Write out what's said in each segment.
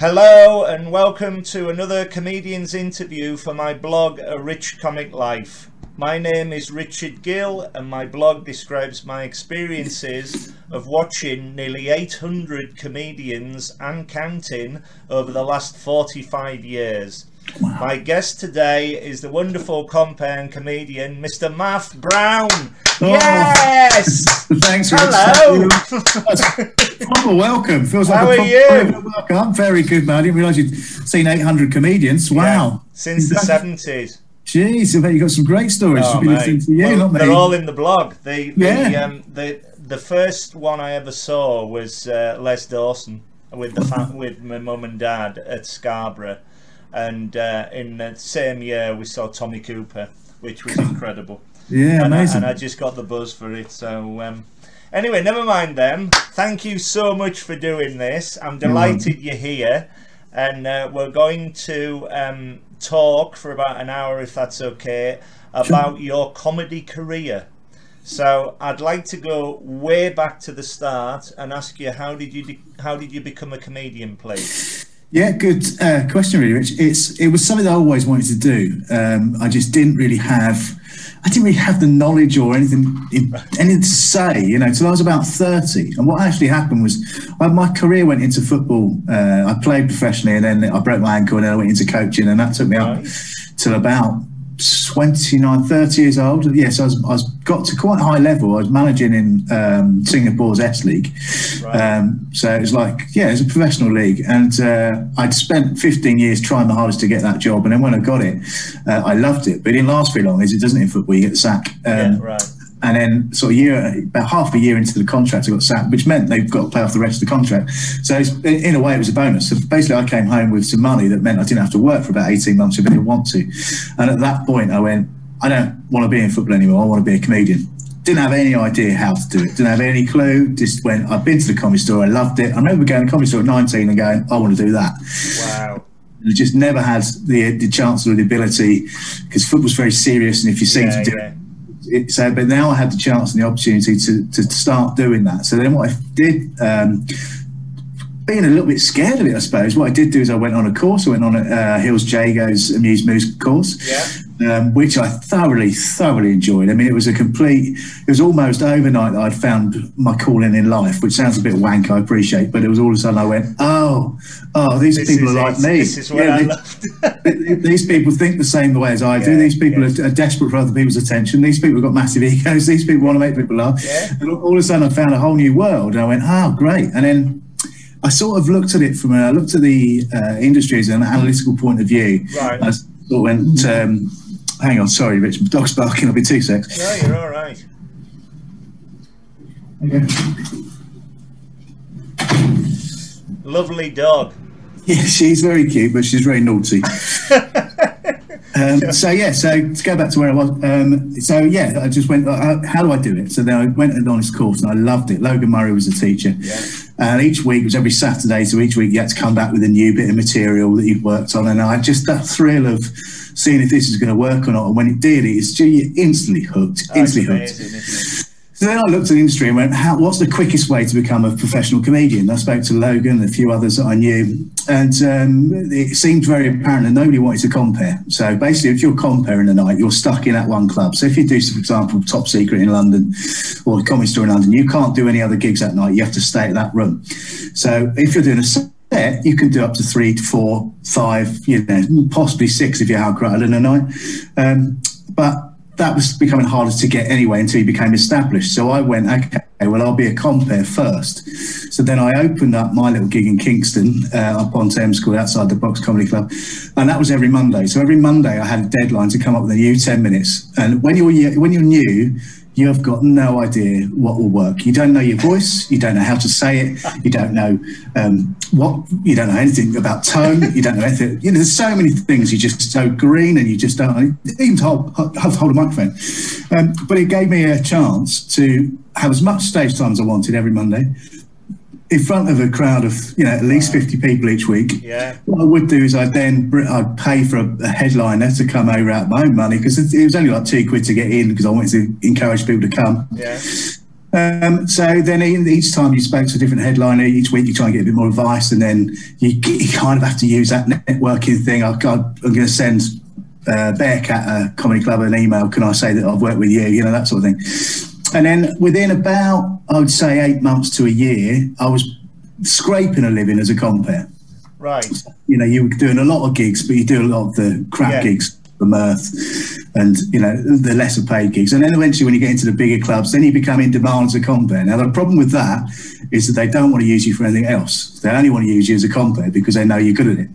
Hello and welcome to another comedian's interview for my blog, A Rich Comic Life. My name is Richard Gill and my blog describes my experiences of watching nearly 800 comedians and counting over the last 45 years. Wow. My guest today is the wonderful compound comedian, Mr. Maff Brown. Oh. Yes! Thanks, Rich. Hello! Well, welcome. Feels like How are you? I'm very good, man. I didn't realise you'd seen 800 comedians. Wow. Yeah, since the 70s. Jeez, I bet you've got some great stories. Oh, mate. To you, well, they're all in the blog. The first one I ever saw was Les Dawson with my mum and dad at Scarborough. And in the same year we saw Tommy Cooper, which was incredible. Yeah, and amazing. I just got the buzz for it. So anyway, never mind them. Thank you so much for doing this. I'm delighted you're here. And we're going to talk for about an hour, if that's okay, about your comedy career. So I'd like to go way back to the start and ask you, how did you become a comedian, please? Yeah, good question, really, Rich. It was something that I always wanted to do. I just didn't really have the knowledge or anything to say, you know, until I was about 30. And what actually happened was my career went into football. I played professionally and then I broke my ankle and then I went into coaching, and that took me up till about 29, 30 years old. Yes, yeah, so I got to quite a high level. I was managing in Singapore's S League. So it was like, yeah, it's a professional league. And I'd spent 15 years trying the hardest to get that job. And then when I got it, I loved it. But it didn't last very long, as it doesn't in football, you get the sack. And then sort of about half a year into the contract, I got sacked, which meant they've got to pay off the rest of the contract. So in a way, it was a bonus. So basically, I came home with some money that meant I didn't have to work for about 18 months if I didn't want to. And at that point, I went, I don't want to be in football anymore. I want to be a comedian. Didn't have any idea how to do it. Didn't have any clue. Just went, I've been to the Comedy Store. I loved it. I remember going to the Comedy Store at 19 and going, I want to do that. Wow. I just never had the chance or the ability, because football's very serious. And if you seem to do it, so, but now I had the chance and the opportunity to start doing that. So then what I did, being a little bit scared of it, I suppose, what I did do is I went on a course. I went on Hills Jago's Amuse Moose course, which I thoroughly enjoyed. I mean, it was it was almost overnight that I'd found my calling in life, which sounds a bit wank, I appreciate, but it was all of a sudden I went, oh, these people are like me. This is what I loved. These people think the same way as I do. These people are desperate for other people's attention. These people have got massive egos. These people want to make people laugh. Yeah. And all of a sudden I found a whole new world, and I went, oh, great. And then I sort of looked at it I looked at the industry as an analytical point of view. Right. I sort of went, hang on, sorry, Rich, my dog's barking. I'll be 2 secs. No, you're all right. Okay. Lovely dog. Yeah, she's very cute, but she's very naughty. So to go back to where I was, I just went, how do I do it? So then I went on this course and I loved it. Logan Murray was a teacher. Yeah. And each week, it was every Saturday, so each week you had to come back with a new bit of material that you'd worked on. And I just, that thrill of seeing if this is going to work or not. And when it did, you're instantly hooked, isn't it? So then I looked at the industry and went, what's the quickest way to become a professional comedian? I spoke to Logan and a few others that I knew, and it seemed very apparent that nobody wanted to compare. So basically, if you're comparing a night, you're stuck in that one club. So if you do, for example, Top Secret in London or the Comedy Store in London, you can't do any other gigs that night. You have to stay at that room. So if you're doing a set, you can do up to 3 to 4, 5, you know, possibly 6 if you're out crowded in a night. But that was becoming harder to get anyway until you became established. So I went, okay, well, I'll be a compere first. So then I opened up my little gig in Kingston upon Thames called Outside the Box Comedy Club. And that was every Monday. So every Monday I had a deadline to come up with a new 10 minutes. And when you're new, you have got no idea what will work. You don't know your voice. You don't know how to say it. You don't know you don't know anything about tone. You don't know anything. You know, there's so many things. You're just so green and you just don't even hold a microphone. But it gave me a chance to have as much stage time as I wanted every Monday, in front of a crowd of, you know, at least 50 people each week. Yeah. What I would do is I'd pay for a headliner to come over out of my own money, because it was only like £2 to get in, because I wanted to encourage people to come. Yeah. So then each time you spoke to a different headliner, each week you try and get a bit more advice, and then you kind of have to use that networking thing. I'm going to send Bearcat Comedy Club an email, can I say that I've worked with you, you know, that sort of thing. And then within about, I would say, 8 months to a year, I was scraping a living as a compere. Right. You know, you were doing a lot of gigs, but you do a lot of the crap gigs, the mirth, and, you know, the lesser paid gigs. And then eventually when you get into the bigger clubs, then you become in demand as a compere. Now, the problem with that is that they don't want to use you for anything else. They only want to use you as a compere because they know you're good at it.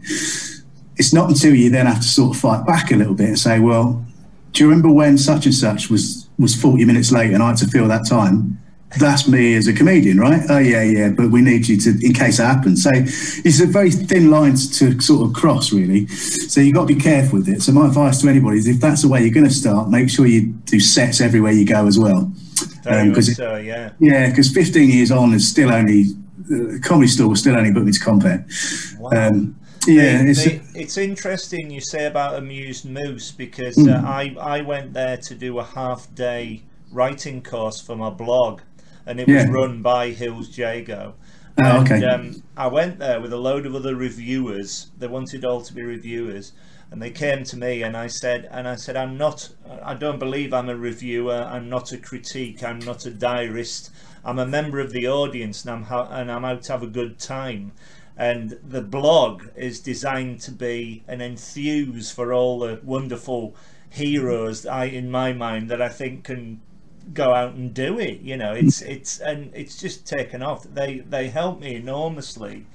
It's not until you then have to sort of fight back a little bit and say, well, do you remember when such and such was 40 minutes late and I had to fill that time? That's me as a comedian, right? Oh, yeah, yeah, but we need you to, in case it happens. So it's a very thin line to sort of cross, really. So you've got to be careful with it. So my advice to anybody is if that's the way you're going to start, make sure you do sets everywhere you go as well. Because 15 years on is still only, Comedy Store was still only booked me to compare. Wow. It's interesting you say about Amuse Moose, because I went there to do a half-day writing course for my blog, and it was run by Hills Jago. And I went there with a load of other reviewers. They wanted all to be reviewers, and they came to me, and I said, I don't believe I'm a reviewer. I'm not a critique. I'm not a diarist. I'm a member of the audience, and I'm out to have a good time. And the blog is designed to be an enthuse for all the wonderful heroes in my mind that I think can go out and do it, you know. It's just taken off. They helped me enormously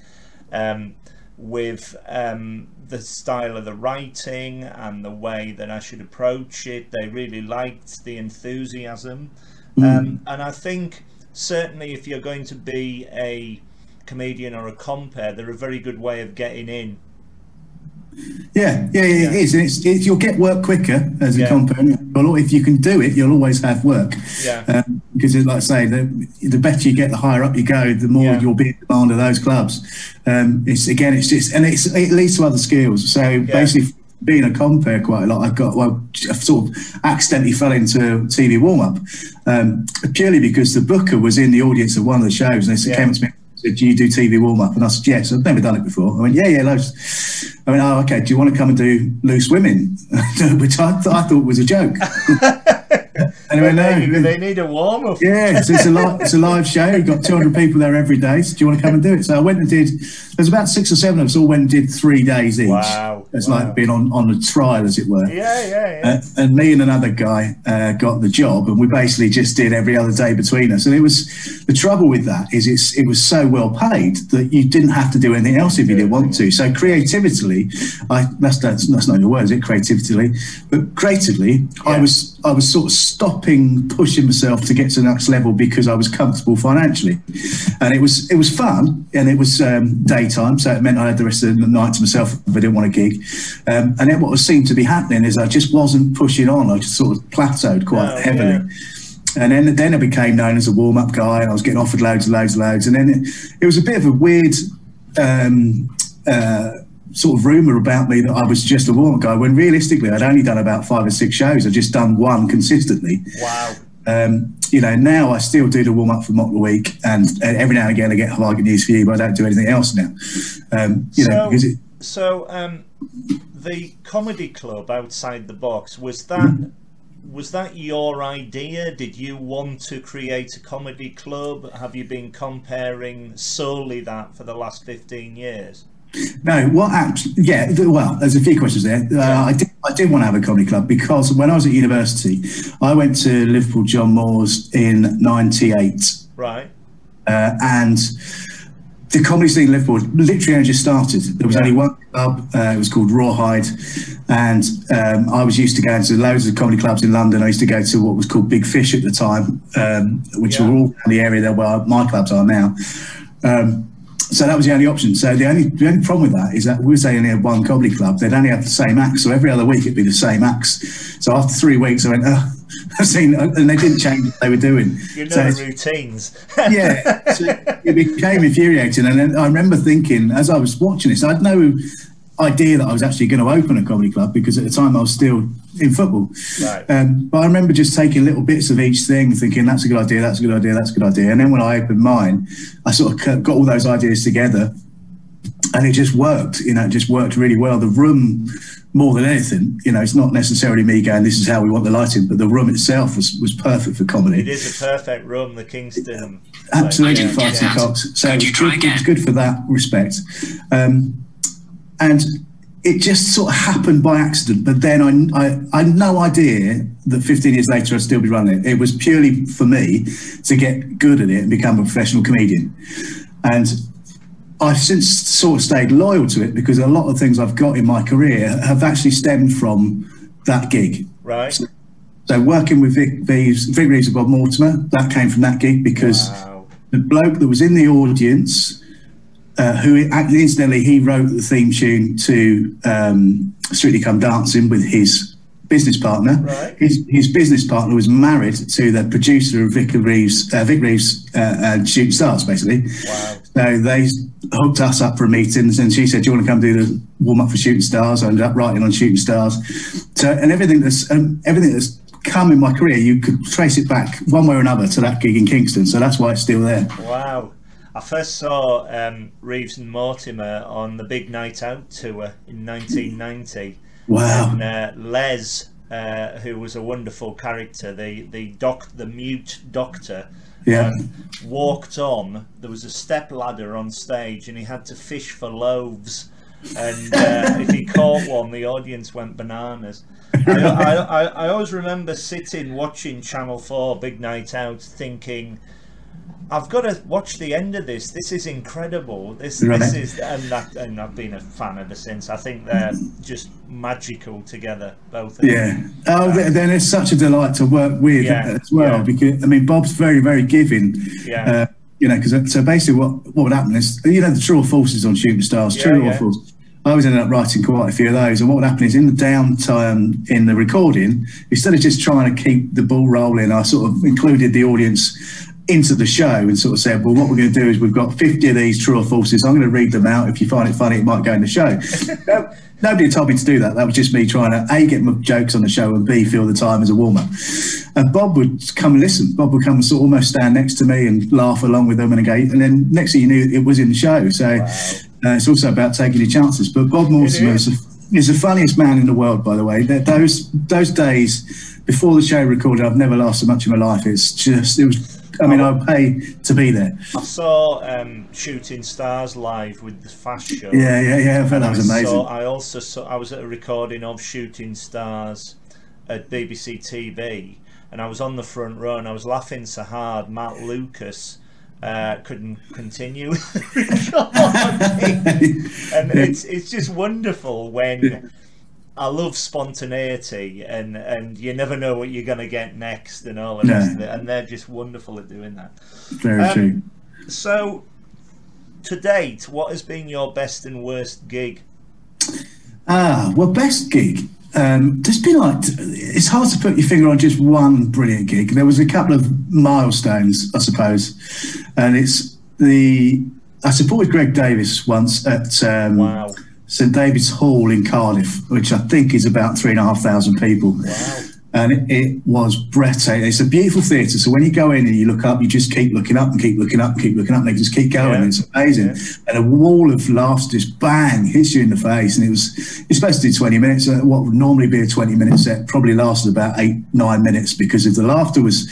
with the style of the writing and the way that I should approach it. They really liked the enthusiasm. And I think certainly if you're going to be a comedian or a compere, they're a very good way of getting in. It is. It's you'll get work quicker as a compere. If you can do it, you'll always have work. Because it's like I say, the better you get, the higher up you go, the more you'll be in demand of those clubs. It leads to other skills. So basically, being a compere quite a lot, I sort of accidentally fell into a TV warm up purely because the booker was in the audience of one of the shows, and they came to me. Said, do you do TV warm-up? And I said, yes, I've never done it before. I went, yeah, loads. I went, oh, okay, do you want to come and do Loose Women? Which I thought was a joke. And I went, no. They need a warm-up. Yeah, so it's a live show. You've got 200 people there every day. So do you want to come and do it? So I went and did, there's about 6 or 7 of us all went and did 3 days each. Wow. It's like being on a trial, as it were. Yeah. And me and another guy got the job, and we basically just did every other day between us. And it was, the trouble with that is it was so well paid that you didn't have to do anything else if you didn't want to. So creatively, that's not your word, is it? Creatively, but creatively, I was sort of stopping pushing myself to get to the next level because I was comfortable financially, and it was fun, and it was daytime, so it meant I had the rest of the night to myself if I didn't want a gig. And then what seemed to be happening is I just wasn't pushing on. I just sort of plateaued quite heavily. Yeah. And then I became known as a warm-up guy, and I was getting offered loads. And then it was a bit of a weird sort of rumour about me that I was just a warm-up guy, when realistically I'd only done about 5 or 6 shows. I'd just done one consistently. Wow. You know, now I still do the warm-up for Mock the Week, and every now and again I get Good News for You, but I don't do anything else now. The comedy club outside the box, was that your idea? Did you want to create a comedy club? Have you been comparing solely that for the last 15 years? No, there's a few questions there. I did want to have a comedy club because when I was at university, I went to Liverpool John Moores in 98. Right. And the comedy scene in Liverpool literally only just started. There was only one club, it was called Rawhide, and I was used to going to loads of comedy clubs in London. I used to go to what was called Big Fish at the time, which were all in the area there where my clubs are now. So that was the only option. So the only problem with that is that we were saying they had one comedy club, they'd only have the same acts, so every other week it'd be the same acts. So after 3 weeks I went, I've seen, and they didn't change what they were doing. You know, so, routines. So it became infuriating. And then I remember thinking, as I was watching this, I'd know idea that I was actually going to open a comedy club, because at the time I was still in football. Right. But I remember just taking little bits of each thing, thinking that's a good idea, that's a good idea, that's a good idea. And then when I opened mine, I sort of got all those ideas together, and it just worked. You know, it just worked really well. The room, more than anything, you know, it's not necessarily me going, this is how we want the lighting, but the room itself was perfect for comedy. It is a perfect room, the Kingston. Absolutely, Fighting Cocks. So it's good for that respect. And it just sort of happened by accident. But then I had no idea that 15 years later I'd still be running it. It was purely for me to get good at it and become a professional comedian. And I've since sort of stayed loyal to it, because a lot of things I've got in my career have actually stemmed from that gig. Right. So working with Vic Reeves and Bob Mortimer, that came from that gig, because the bloke that was in the audience, who incidentally he wrote the theme tune to Strictly Come Dancing with his business partner. Right. His business partner was married to the producer of Vic Reeves and Shooting Stars, basically. Wow. So they hooked us up for meetings, and she said, "Do you want to come do the warm up for Shooting Stars?" I ended up writing on Shooting Stars. So and everything that's come in my career, you could trace it back one way or another to that gig in Kingston. So that's why it's still there. Wow. I first saw Reeves and Mortimer on the Big Night Out tour in 1990. Wow. And Les, who was a wonderful character, the mute doctor, yeah, walked on. There was a step ladder on stage, and he had to fish for loaves. And if he caught one, the audience went bananas. I always remember sitting watching Channel 4 Big Night Out, thinking, I've got to watch the end of this. This is incredible. And I've been a fan ever since. I think they're just magical together, both of them. Yeah. Oh, then it's such a delight to work with as well, because I mean, Bob's very, very giving. Yeah. You know, because so basically, what would happen is, you know, the true or falses on Shooting Stars, true or false. I always ended up writing quite a few of those, and what would happen is in the downtime in the recording, instead of just trying to keep the ball rolling, I sort of included the audience into the show and sort of said, well, what we're going to do is we've got 50 of these true or falses. I'm going to read them out. If you find it funny, it might go in the show. Nobody told me to do that. That was just me trying to A, get my jokes on the show, and B, fill the time as a warm-up. And Bob would come and listen. Bob would come and sort of almost stand next to me and laugh along with them, and again, and then next thing you knew, it was in the show. So it's also about taking your chances. But Bob Mortimer is the funniest man in the world, by the way. Those days before the show recorded, I've never laughed so much in my life. It's just, it was, I mean, I'll pay to be there. I saw Shooting Stars live with the Fast Show. Yeah. I thought that was amazing. I was at a recording of Shooting Stars at BBC TV, and I was on the front row, and I was laughing so hard, Matt Lucas couldn't continue. And it's just wonderful when. I love spontaneity, and you never know what you're going to get next and all of this, and they're just wonderful at doing that. Very true. So, to date, what has been your best and worst gig? Well, best gig, there's been like, it's hard to put your finger on just one brilliant gig. There was a couple of milestones, I suppose, and I supported Greg Davis once at St David's Hall in Cardiff, which I think is about 3,500 people. Wow. And it was breathtaking. It's a beautiful theatre, so when you go in and you look up, you just keep looking up and keep looking up and keep looking up, and they just keep going. It's amazing. And a wall of laughs just bang hits you in the face, and it's supposed to do 20 minutes. What would normally be a 20-minute set probably lasted about 8-9 minutes, because if the laughter was,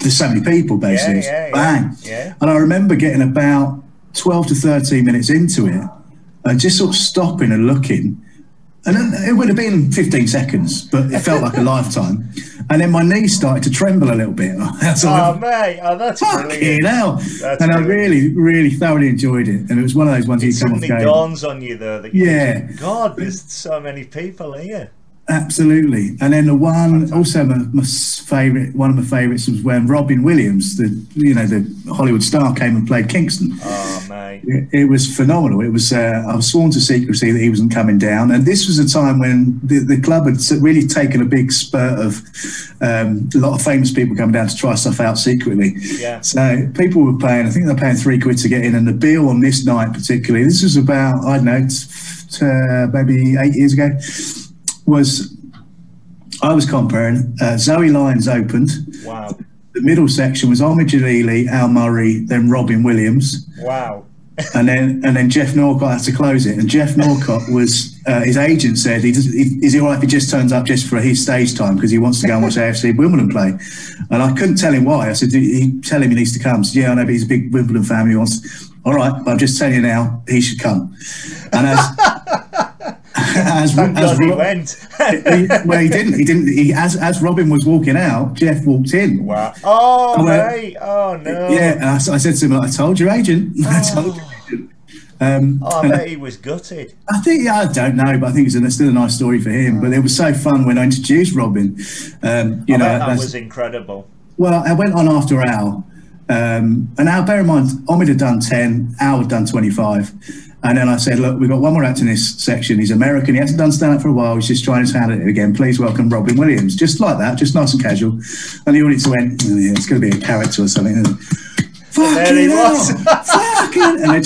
there's so many people basically. Bang. Yeah. And I remember getting about 12 to 13 minutes into it, just sort of stopping and looking, and then it would have been 15 seconds, but it felt like a lifetime. And then my knees started to tremble a little bit. That's brilliant. And I really, really thoroughly enjoyed it. And it was one of those ones you come off going. It dawns on you though. God, there's so many people here. Absolutely. And then the one, also my favorite, one of my favorites was when Robin Williams, the Hollywood star, came and played Kingston. Oh, mate. It was phenomenal. It was, I was sworn to secrecy that he wasn't coming down. And this was a time when the club had really taken a big spurt of a lot of famous people coming down to try stuff out secretly. Yeah. So people were paying, I think they were paying £3 to get in. And the bill on this night particularly, this was about, I don't know, maybe 8 years ago, was I was comparing Zoe Lyons opened. Wow. The middle section was Ahmed Jalili, Al Murray, then Robin Williams. Wow. and then Jeff Norcott had to close it. And Jeff Norcott was his agent said, "Is it all right if he just turns up just for his stage time because he wants to go and watch AFC Wimbledon play?" And I couldn't tell him why. I said, "Tell him he needs to come." I said, "Yeah, I know, but he's a big Wimbledon fan. He wants." All right, I'll just tell you now, he should come. And as he went. As Robin was walking out, Jeff walked in. Wow. Oh, mate. Oh, no. Yeah. And I said to him, I told your agent. Oh. I told your agent. I bet he was gutted. I think, yeah, I don't know, but I think it's still a nice story for him. Oh. But it was so fun when I introduced Robin. That was incredible. Well, I went on after Al. And Al, bear in mind, Ahmed had done 10, Al had done 25. And then I said, look, we've got one more act in this section. He's American. He hasn't done stand-up for a while. He's just trying his hand at it again. Please welcome Robin Williams. Just like that, just nice and casual. And the audience went, yeah, it's going to be a character or something. Fucking hell. Fucking. And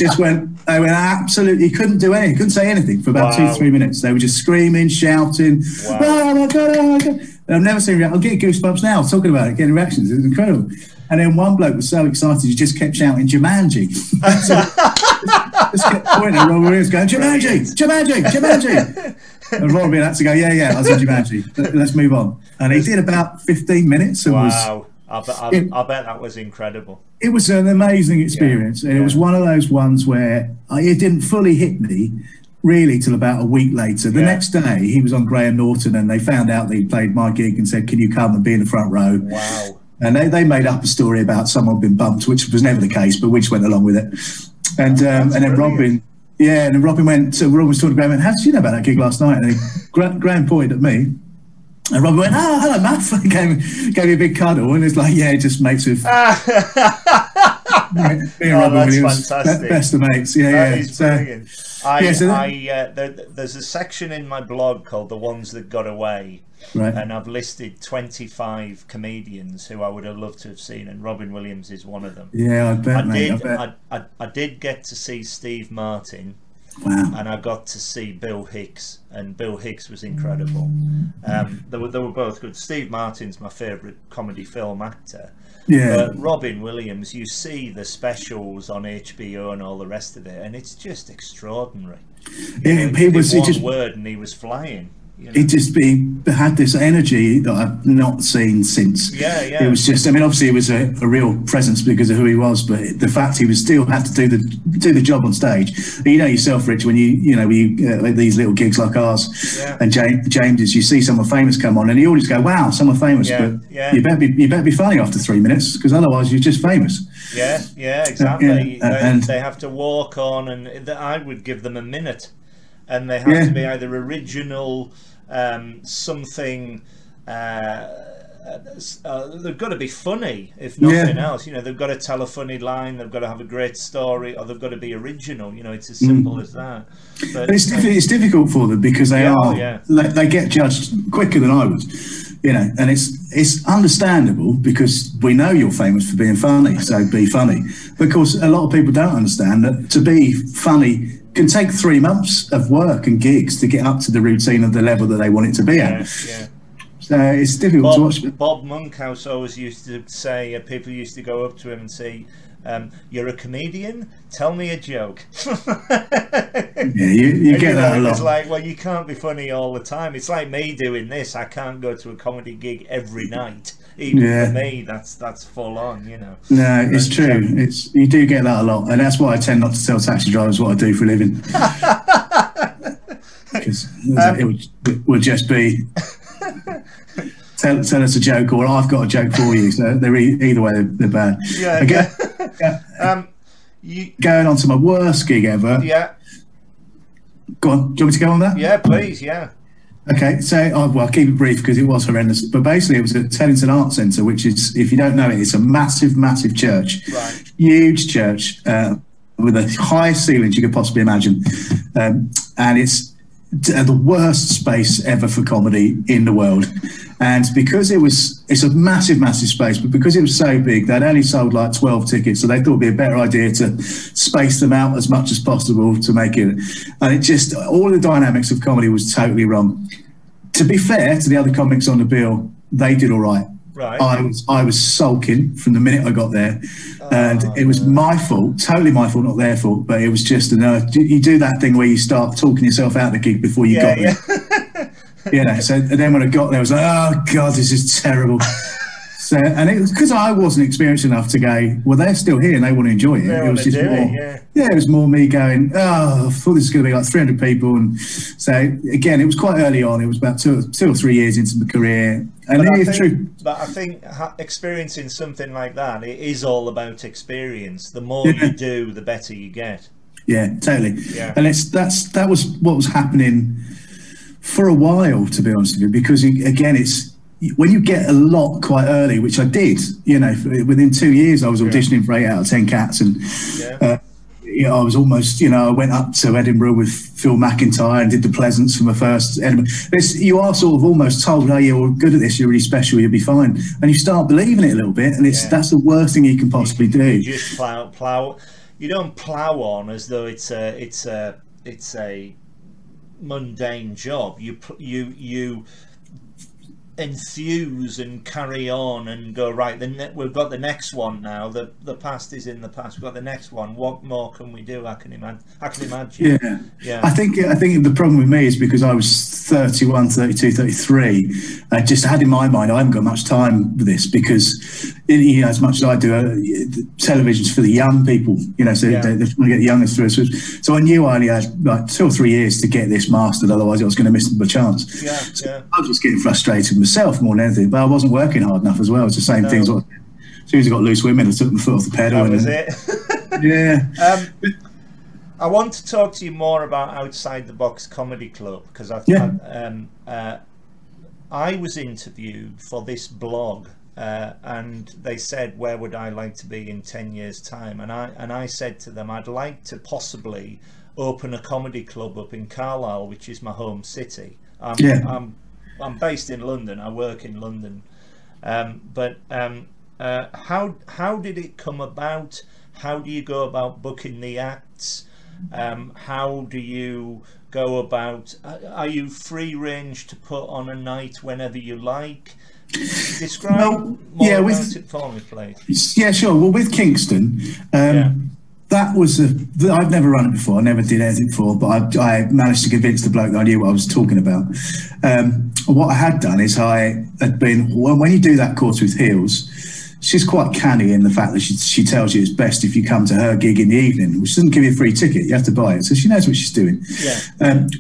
they went absolutely, couldn't do anything. Couldn't say anything for about 2 to 3 minutes. They were just screaming, shouting. Wow. Oh, my God, oh, my God. And I've never seen, I'm getting goosebumps now talking about it, getting reactions. It was incredible. And then one bloke was so excited, he just kept shouting, Jumanji. Just kept pointing at Robin Williams going, Jumanji, Jumanji, Jumanji. And Robin had to go, yeah, I said Jumanji. Let's move on. And he did about 15 minutes. And wow. I bet that was incredible. It was an amazing experience. And it was one of those ones where it didn't fully hit me, really, till about a week later. The next day, he was on Graham Norton, and they found out that he played my gig and said, can you come and be in the front row? Wow. And they made up a story about someone being bumped, which was never the case, but we just went along with it. And then Robin went, so Robin was talking to Graham, how did you know about that gig last night? And Graham pointed at me. And Robin went, oh, hello, Maff. And gave me a big cuddle. And it's like, yeah, it just makes it. Me and Robin Williams, fantastic. Best of mates. Yeah, that is brilliant. There's a section in my blog called The Ones That Got Away. Right. And I've listed 25 comedians who I would have loved to have seen, and Robin Williams is one of them. Yeah, I bet, mate. I did get to see Steve Martin. Wow. And I got to see Bill Hicks, and Bill Hicks was incredible. They were both good. Steve Martin's my favourite comedy film actor. Yeah. But Robin Williams, you see the specials on HBO and all the rest of it, and it's just extraordinary. Yeah, he was one word and he was flying. You know? It just had this energy that I've not seen since. Yeah, yeah. It was just, I mean, obviously it was a real presence because of who he was, but the fact he was still had to do the job on stage. You know yourself, Rich, when you these little gigs like ours and James's, you see someone famous come on, and you always go, "Wow, someone famous!" Yeah, but you better be funny after 3 minutes, because otherwise you're just famous. Yeah, yeah, exactly. They have to walk on, and I would give them a minute, and they have to be either original. They've got to be funny, if nothing else. You know, they've got to tell a funny line, they've got to have a great story, or they've got to be original. You know, it's as simple as that. But it's difficult for them because they get judged quicker than I would. You know, and it's understandable because we know you're famous for being funny, so be funny. But of course, a lot of people don't understand that to be funny can take 3 months of work and gigs to get up to the routine of the level that they want it to be at. Yeah. So it's difficult to watch. Bob Monkhouse always used to say, people used to go up to him and say, "You're a comedian? Tell me a joke." you get that a lot. It's like, well, you can't be funny all the time. It's like me doing this. I can't go to a comedy gig every night. Even for me, that's full on, you know. No, it's true. It's you do get that a lot, and that's why I tend not to tell taxi drivers what I do for a living, because it would just be tell us a joke, or I've got a joke for you. So they're either way, they're bad. Yeah. Going on to my worst gig ever. Yeah. Go on. Do you want me to go on that? Yeah, please. Yeah. Okay, so well, I'll keep it brief because it was horrendous. But basically, it was at Teddington Arts Centre, which is, if you don't know it, it's a massive, massive church, right. Huge church with the highest ceilings you could possibly imagine, and it's the worst space ever for comedy in the world. And because it's a massive, massive space, but because it was so big, they'd only sold like 12 tickets, so they thought it'd be a better idea to space them out as much as possible to make it. And it just, all the dynamics of comedy was totally wrong. To be fair to the other comics on the bill, they did all right. Right. I was sulking from the minute I got there, and it was my fault, totally my fault, not their fault. But it was just you do that thing where you start talking yourself out of the gig before you got there. You know, so then when I got there, I was like, oh God, this is terrible. So, and it was because I wasn't experienced enough to go, well, they're still here and they want to enjoy it. It was just more, it was more me going, oh, I thought this is going to be like 300 people. And so again, it was quite early on. It was about two or three years into my career. And it's true. But I think experiencing something like that, it is all about experience. The more you do, the better you get. Yeah, totally. Yeah. And that was what was happening for a while, to be honest with you, because again, it's when you get a lot quite early, which I did, you know, within 2 years I was auditioning for 8 out of 10 cats, and you know, I was almost, you know, I went up to Edinburgh with Phil McIntyre and did the Pleasance for my first Edinburgh. You are sort of almost told, oh, you're good at this, you're really special, you'll be fine, and you start believing it a little bit, and it's that's the worst thing you can possibly do. You just plow. You don't plow on as though it's a mundane job. You enthuse and carry on and go, right, we've got the next one now, the past is in the past, we've got the next one, what more can we do? I can imagine. I think the problem with me is because I was 31, 32, 33, I just had in my mind I haven't got much time for this, because you know, as much as I do, television's for the young people, you know, so they're trying to get the youngest through. So I knew I only had like 2 or 3 years to get this mastered, otherwise I was going to miss my chance. I was just getting frustrated myself more than anything, but I wasn't working hard enough as well. It's the same thing as what, as soon as I got Loose Women, I took my foot off the pedal. I want to talk to you more about Outside the Box Comedy Club, because I was interviewed for this blog, and they said, where would I like to be in 10 years time? And I said to them, I'd like to possibly open a comedy club up in Carlisle, which is my home city. I'm based in London, I work in London, how did it come about? How do you go about booking the acts? How do you go about, are you free range to put on a night whenever you like? Describe more about it for me, please. Yeah, sure. Well, with Kingston, that was I've never run it before. I never did anything before, but I managed to convince the bloke that I knew what I was talking about. What I had done is I had been, when you do that course with Heels, she's quite canny in the fact that she tells you it's best if you come to her gig in the evening, which doesn't give you a free ticket, you have to buy it. So she knows what she's doing.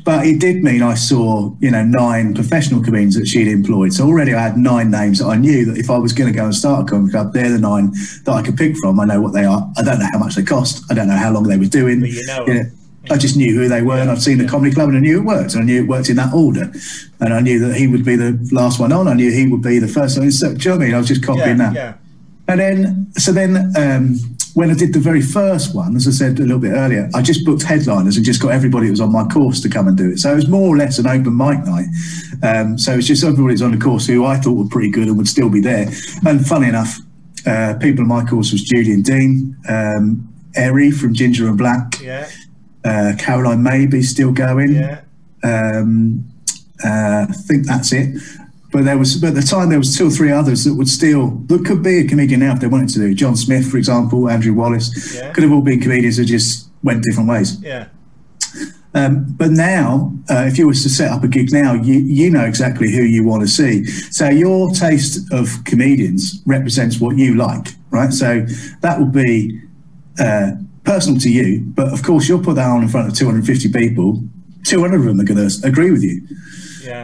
But it did mean I saw, you know, 9 professional comedians that she'd employed. So already I had 9 names that I knew that if I was going to go and start a comedy club, they're the 9 that I could pick from. I know what they are. I don't know how much they cost. I don't know how long they were doing. But I just knew who they were, and I'd seen the comedy club, and I knew it worked, and I knew it worked in that order, and I knew that he would be the last one on. I knew he would be the first one. So, do you know what I mean? I was just copying that. And then when I did the very first one, as I said a little bit earlier, I just booked headliners and just got everybody that was on my course to come and do it. So it was more or less an open mic night. So it's just everybody that's on the course who I thought were pretty good and would still be there. And funny enough, people in my course was Judy and Dean, Eri from Ginger and Black, Caroline Maybe still going. I think that's it. But at the time there was 2 or 3 others that would still, that could be a comedian now if they wanted to do. John Smith, for example, Andrew Wallace, could have all been comedians who just went different ways. But now, if you were to set up a gig now, you know exactly who you want to see. So your taste of comedians represents what you like, right? So that would be personal to you, but of course you'll put that on in front of 250 people. 200 of them are going to agree with you.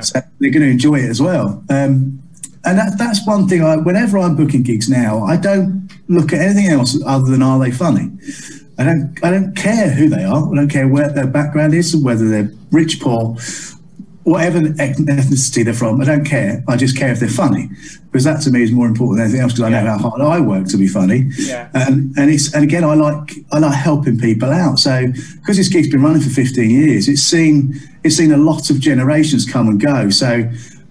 So they're going to enjoy it as well. And that's one thing. Whenever I'm booking gigs now, I don't look at anything else other than are they funny. I don't care who they are. I don't care where their background is, whether they're rich, poor, whatever ethnicity they're from, I don't care. I just care if they're funny, because that to me is more important than anything else, because I know how hard I work to be funny. Yeah. And again, I like helping people out. So because this gig's been running for 15 years, it's seen a lot of generations come and go. So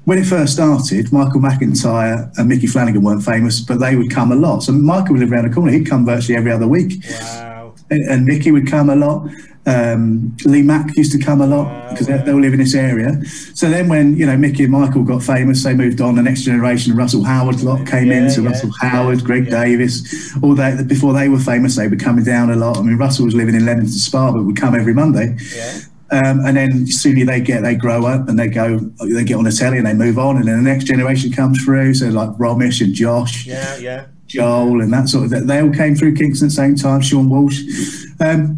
when it first started, Michael McIntyre and Mickey Flanagan weren't famous, but they would come a lot. So Michael would live around the corner. He'd come virtually every other week. Wow. And Mickey would come a lot. Lee Mack used to come a lot because they all live in this area. So then when, you know, Mickey and Michael got famous, they moved on. The next generation, Russell Howard lot came in. So Russell Howard, Greg Davis, all that. Before they were famous, they were coming down a lot. I mean, Russell was living in Leamington Spa, but would come every Monday. Yeah. And then soon they grow up and they get on the telly and they move on, and then the next generation comes through. So like Romish and Josh, Joel, and that sort of thing. They all came through Kingston at the same time. Sean Walsh, and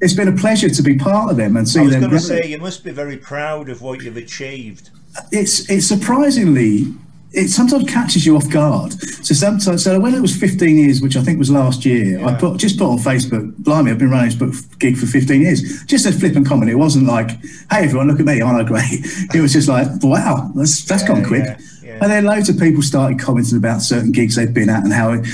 it's been a pleasure to be part of them and see them. I was going to say, you must be very proud of what you've achieved. It's surprisingly, it sometimes catches you off guard. So when it was 15 years, which I think was last year, I just put on Facebook, blimey, I've been running this gig for 15 years. Just a flippant comment. It wasn't like, hey, everyone, look at me, aren't I great? It was just like, wow, that's gone quick. Yeah, yeah. And then loads of people started commenting about certain gigs they'd been at and how it,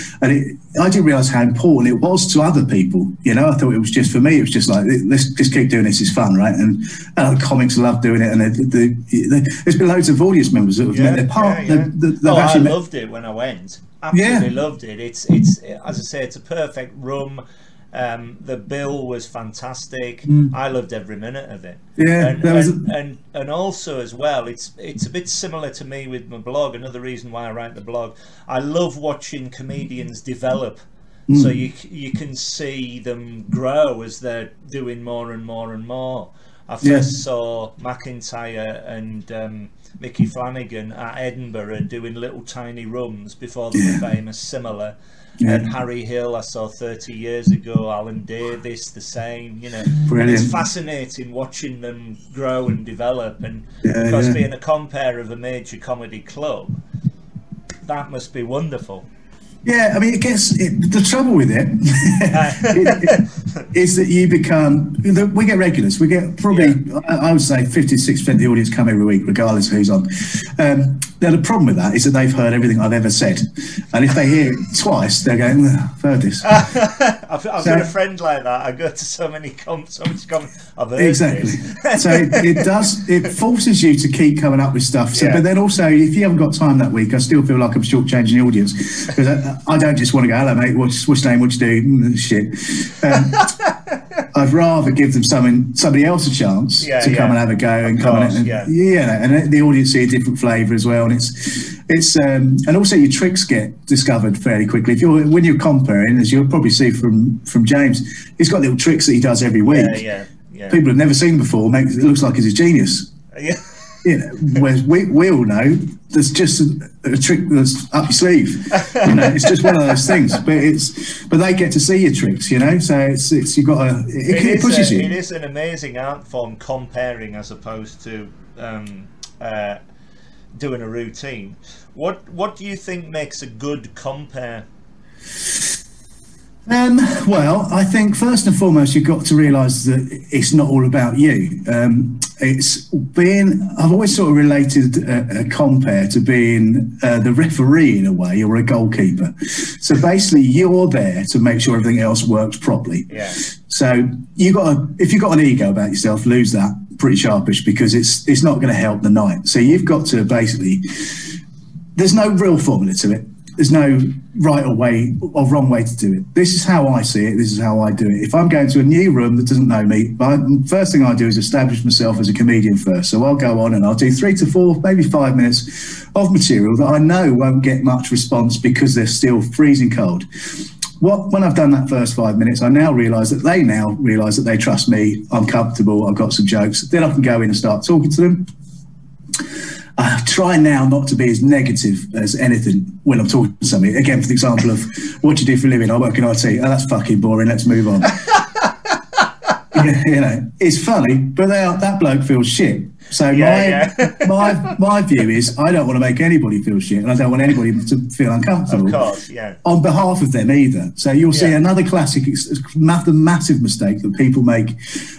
I didn't realise how important it was to other people. You know, I thought it was just for me. It was just like, let's just keep doing this. It's fun, right? And the comics love doing it. And there's been loads of audience members that have met their part. I loved it when I went. Absolutely loved it. It's as I say, it's a perfect room. The bill was fantastic. I loved every minute of it. Yeah, and also as well, it's a bit similar to me with my blog. Another reason why I write the blog, I love watching comedians develop. So you can see them grow as they're doing more and more and more. I first saw McIntyre and Mickey Flanagan at Edinburgh doing little tiny rooms before they were famous, similar. And Harry Hill I saw 30 years ago, Alan Davis the same, you know. Brilliant. And it's fascinating watching them grow and develop, and because being a compere of a major comedy club, that must be wonderful. Yeah, I mean, the trouble with it is that you become, we get regulars. We get probably, I would say 56% of the audience come every week, regardless of who's on. Now, the problem with that is that they've heard everything I've ever said. And if they hear it twice, they're going, I've heard this. I've got a friend like that. I go to so much I've heard this. So it forces you to keep coming up with stuff. So, but then also, if you haven't got time that week, I still feel like I'm shortchanging the audience, because I don't just want to go, hello mate, what's your name, what you do, shit. I'd rather give them somebody else a chance to come and have a go and come and and the audience see a different flavour as well. And it's and also your tricks get discovered fairly quickly. When you're comparing, as you'll probably see from James, he's got little tricks that he does every week. People have never seen before. It looks like he's a genius. Yeah. You know, whereas we all know there's just a trick that's up your sleeve. You know, it's just one of those things. But they get to see your tricks, you know. So it's you got to. It pushes you. It is an amazing art form, comparing as opposed to doing a routine. What do you think makes a good compare? Well, I think first and foremost, you've got to realise that it's not all about you. I've always sort of related a compare to being the referee in a way, or a goalkeeper. So basically, you're there to make sure everything else works properly. Yeah. So if you've got an ego about yourself, lose that pretty sharpish, because it's not going to help the night. So you've got to basically, there's no real formula to it. There's no right or way or wrong way to do it. This is how I see it. This is how I do it. If I'm going to a new room that doesn't know me, the first thing I do is establish myself as a comedian first. So I'll go on and I'll do 3 to 4, maybe 5 minutes of material that I know won't get much response because they're still freezing cold. When I've done that first 5 minutes, I now realise that they trust me. I'm comfortable. I've got some jokes. Then I can go in and start talking to them. I try now not to be as negative as anything when I'm talking to somebody. Again, for the example of what do you do for a living? I work in IT. Oh, that's fucking boring. Let's move on. you know, it's funny, but that bloke feels shit. So my view is I don't want to make anybody feel shit, and I don't want anybody to feel uncomfortable. Of course, yeah. On behalf of them either. So you'll see another classic, massive mistake that people make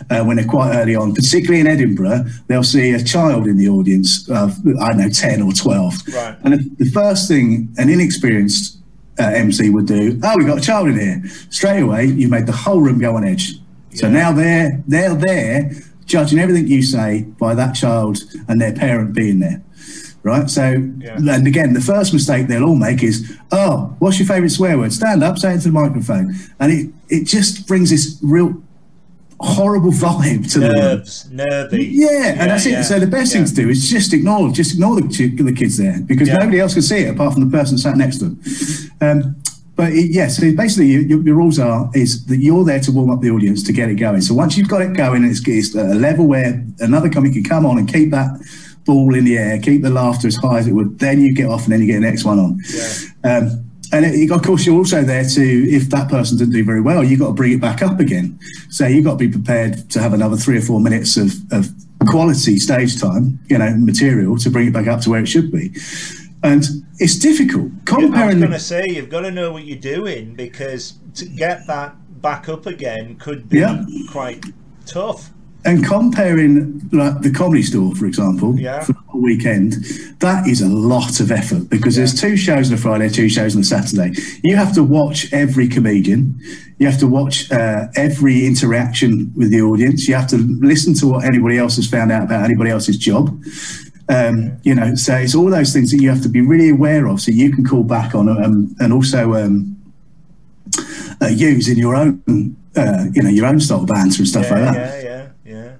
when they're quite early on, particularly in Edinburgh. They'll see a child in the audience of, I don't know, 10 or 12. Right. And the first thing an inexperienced MC would do, oh, we've got a child in here. Straight away, you've made the whole room go on edge. Yeah. So now they're there, judging everything you say by that child and their parent being there, right? So, and again, the first mistake they'll all make is, oh, what's your favourite swear word? Stand up, say it to the microphone. And it just brings this real horrible vibe to the nervy. And that's it. So the best thing to do is just ignore the kids there, because nobody else can see it apart from the person sat next to them. But so basically your rules is that you're there to warm up the audience to get it going. So once you've got it going, it's at a level where another comic can come on and keep that ball in the air, keep the laughter as high as it would, then you get off and then you get the next one on. And of course, you're also there to, if that person didn't do very well, you've got to bring it back up again. So you've got to be prepared to have another 3 or 4 minutes of quality stage time, you know, material to bring it back up to where it should be. And it's difficult. I was going to say, you've got to know what you're doing, because to get that back up again could be quite tough. And comparing, like, the Comedy Store, for example, for the whole weekend, that is a lot of effort, because there's 2 shows on a Friday, 2 shows on a Saturday. You have to watch every comedian. You have to watch every interaction with the audience. You have to listen to what anybody else has found out about anybody else's job. You know, so it's all those things that you have to be really aware of, so you can call back on and also use in your own, you know, your own style of banter and stuff like that.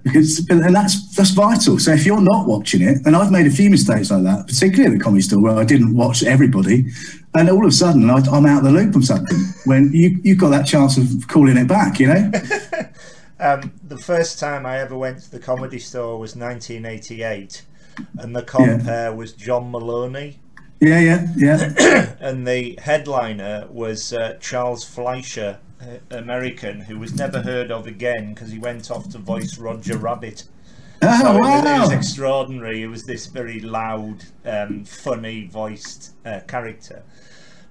Because, and that's vital. So if you're not watching it, and I've made a few mistakes like that, particularly at the Comedy Store, where I didn't watch everybody, and all of a sudden I'm out of the loop on something when you've got that chance of calling it back, you know. The first time I ever went to the Comedy Store was 1988, and the compere was John Maloney. And the headliner was Charles Fleischer, American, who was never heard of again because he went off to voice Roger Rabbit. It was extraordinary. It was this very loud, funny voiced character.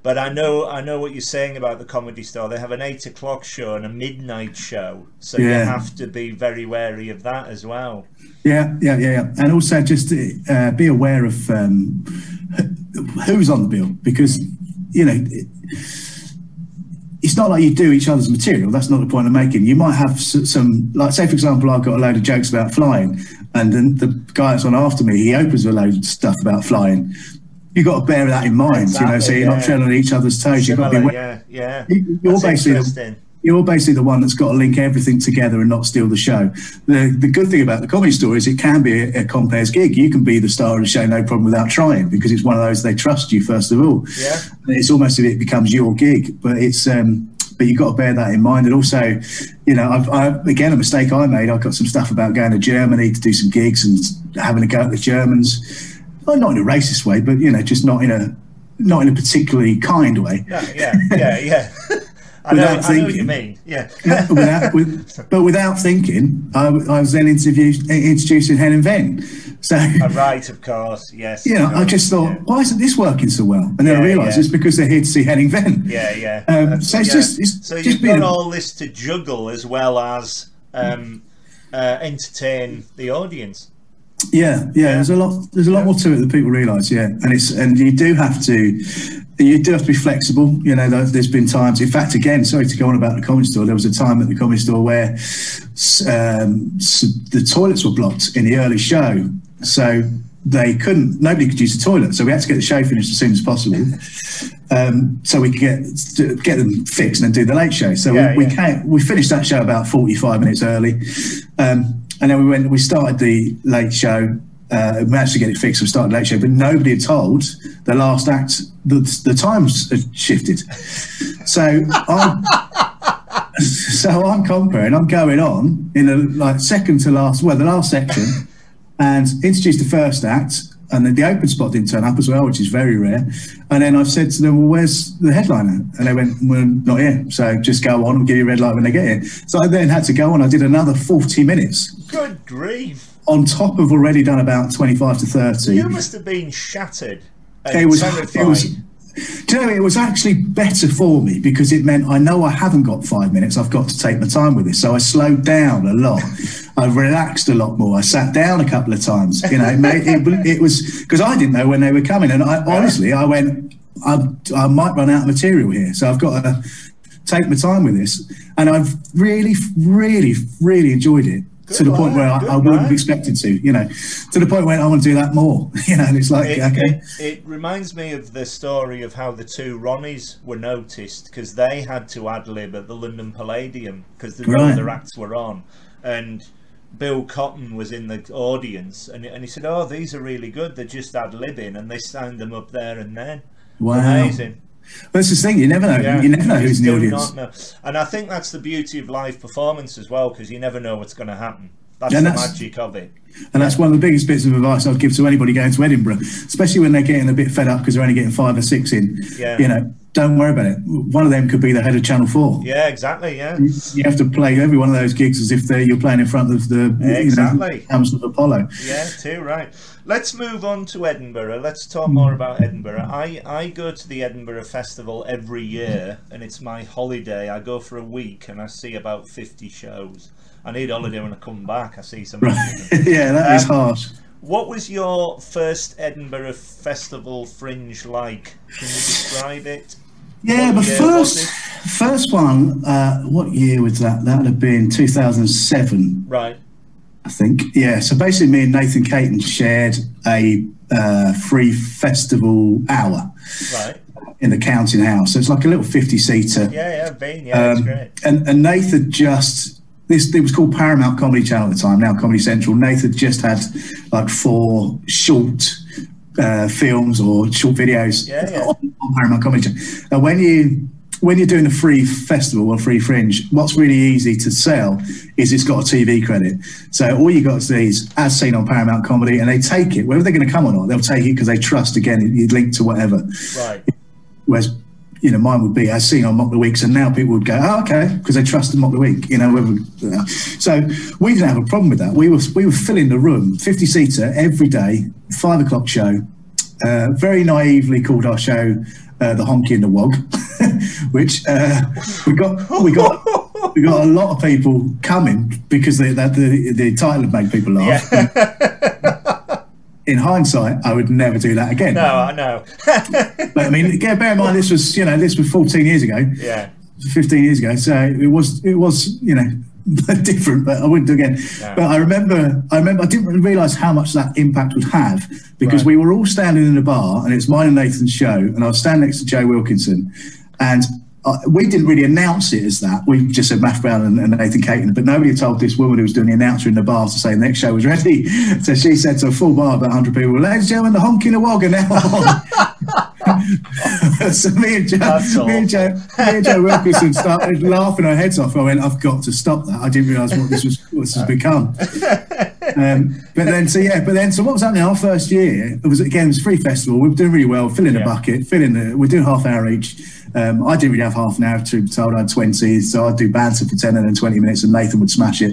But I know what you're saying about the Comedy Store. They have an 8 o'clock show and a midnight show, so you have to be very wary of that as well. And also just be aware of who's on the bill, because, you know, it's not like you do each other's material. That's not the point I'm making. You might have some, like, say for example, I've got a load of jokes about flying, and then the guy that's on after me, he opens with a load of stuff about flying. You've got to bear that in mind, exactly, you know, so you're not treading on each other's toes. You've got to be You're basically the one that's got to link everything together and not steal the show. The good thing about the Comedy Store is it can be a compares gig. You can be the star of the show, no problem, without trying, because it's one of those, they trust you first of all. Yeah. And it's almost as if it becomes your gig, but it's but you've got to bear that in mind. And also, you know, again, a mistake I made, I got some stuff about going to Germany to do some gigs and having a go at the Germans. Well, not in a racist way, but, you know, just not in a particularly kind way. I know what you mean. Without thinking, I was then introducing Hen and Ven. So right, of course, yes. You know, I just thought, why isn't this working so well? And then I realised it's because they're here to see Hen and Ven. So it's just you've got all this to juggle as well as entertain the audience. There's a lot more to it than people realise. And you do have to be flexible. You know, there's been times. In fact, again, sorry to go on about the Comedy Store. There was a time at the Comedy Store where the toilets were blocked in the early show, so nobody could use the toilet. So we had to get the show finished as soon as possible, so we could get them fixed and then do the late show. So we finished that show about 45 minutes early. And then we started the late show, we managed to get it fixed, we started the late show, but nobody had told the last act that the times had shifted. So I'm comparing, I'm going on in the last section, and introduced the first act, And then the open spot didn't turn up as well, which is very rare. And then I've said to them, well, where's the headliner? And they went, well, not here. So just go on and give you a red light when they get here. So I then had to go on. I did another 40 minutes. Good grief. On top of already done about 25 to 30. You must have been shattered. It was, do you know, it was actually better for me because it meant I know I haven't got 5 minutes. I've got to take my time with this. So I slowed down a lot. I relaxed a lot more. I sat down a couple of times. You know, it was because I didn't know when they were coming. And I, honestly, I went, I might run out of material here. So I've got to take my time with this. And I've really, really, really enjoyed it. Good to the point where I wouldn't have expected to, you know, to the point where I want to do that more, you know, and it's like, okay. It reminds me of the story of how the two Ronnies were noticed because they had to ad-lib at the London Palladium because the other acts were on, and Bill Cotton was in the audience, and he said, oh, these are really good. They're just ad-libbing, and they signed them up there and then. Wow. Amazing. Well, that's the thing, you never know. Yeah. You never know who's in the audience. And I think that's the beauty of live performance as well, because you never know what's going to happen. That's the magic of it. And that's one of the biggest bits of advice I'd give to anybody going to Edinburgh, especially when they're getting a bit fed up because they're only getting 5 or 6 in. Yeah. You know, don't worry about it. One of them could be the head of Channel 4. Yeah, exactly, yeah. You have to play every one of those gigs as if you're playing in front of the Council of Apollo. Yeah, too right. Let's move on to Edinburgh. Let's talk more about Edinburgh. I go to the Edinburgh Festival every year, and it's my holiday. I go for a week and I see about 50 shows. I need holiday when I come back. I see some. Yeah, that is harsh. What was your first Edinburgh Festival Fringe like? Can you describe it? Yeah, the first one. What year was that? That would have been 2007. Right. I think. Yeah. So basically, me and Nathan Caton shared a free festival hour. Right. In the counting house, so it's like a little 50-seater. Yeah, been, yeah, it's great. And Nathan just. It was called Paramount Comedy Channel at the time, now Comedy Central. Nathan just had like 4 short films or short videos on Paramount Comedy Channel. And when you're doing a free festival or free fringe, what's really easy to sell is it's got a TV credit. So all you got to see is as seen on Paramount Comedy, and they take it. Whether they're going to come or not, they'll take it because they trust, again, you link to whatever. Right. Whereas, you know, mine would be as seen on Mock the Week, so now people would go, oh, okay, because they trust the Mock the Week, you know. So we didn't have a problem with that. We were filling the room, 50-seater every day, 5 o'clock show. Very naively called our show the Honky and the Wog, which we got a lot of people coming because the title had made people laugh. Yeah. In hindsight, I would never do that again. No, I know. But I mean, bear in mind, this was 14 years ago. Yeah. 15 years ago. So it was, you know, different, but I wouldn't do it again. No. But I remember I didn't realise how much that impact would have because we were all standing in a bar and it's mine and Nathan's show, and I was standing next to Joe Wilkinson, and we didn't really announce it as that. We just said Maff Brown and Nathan Caton, but nobody told this woman who was doing the announcer in the bar to say the next show was ready. So she said to a full bar, about 100 people, ladies and gentlemen, the Honky and the Wog are now on. So me and Joe Wilkinson started laughing our heads off. I went, I've got to stop that. I didn't realise what this has become. So what was happening our first year, it was free festival. We were doing really well, filling a bucket, we're doing half hour each. I didn't really have half an hour, to be told. I had 20, so I'd do banter for 10 and then 20 minutes and Nathan would smash it.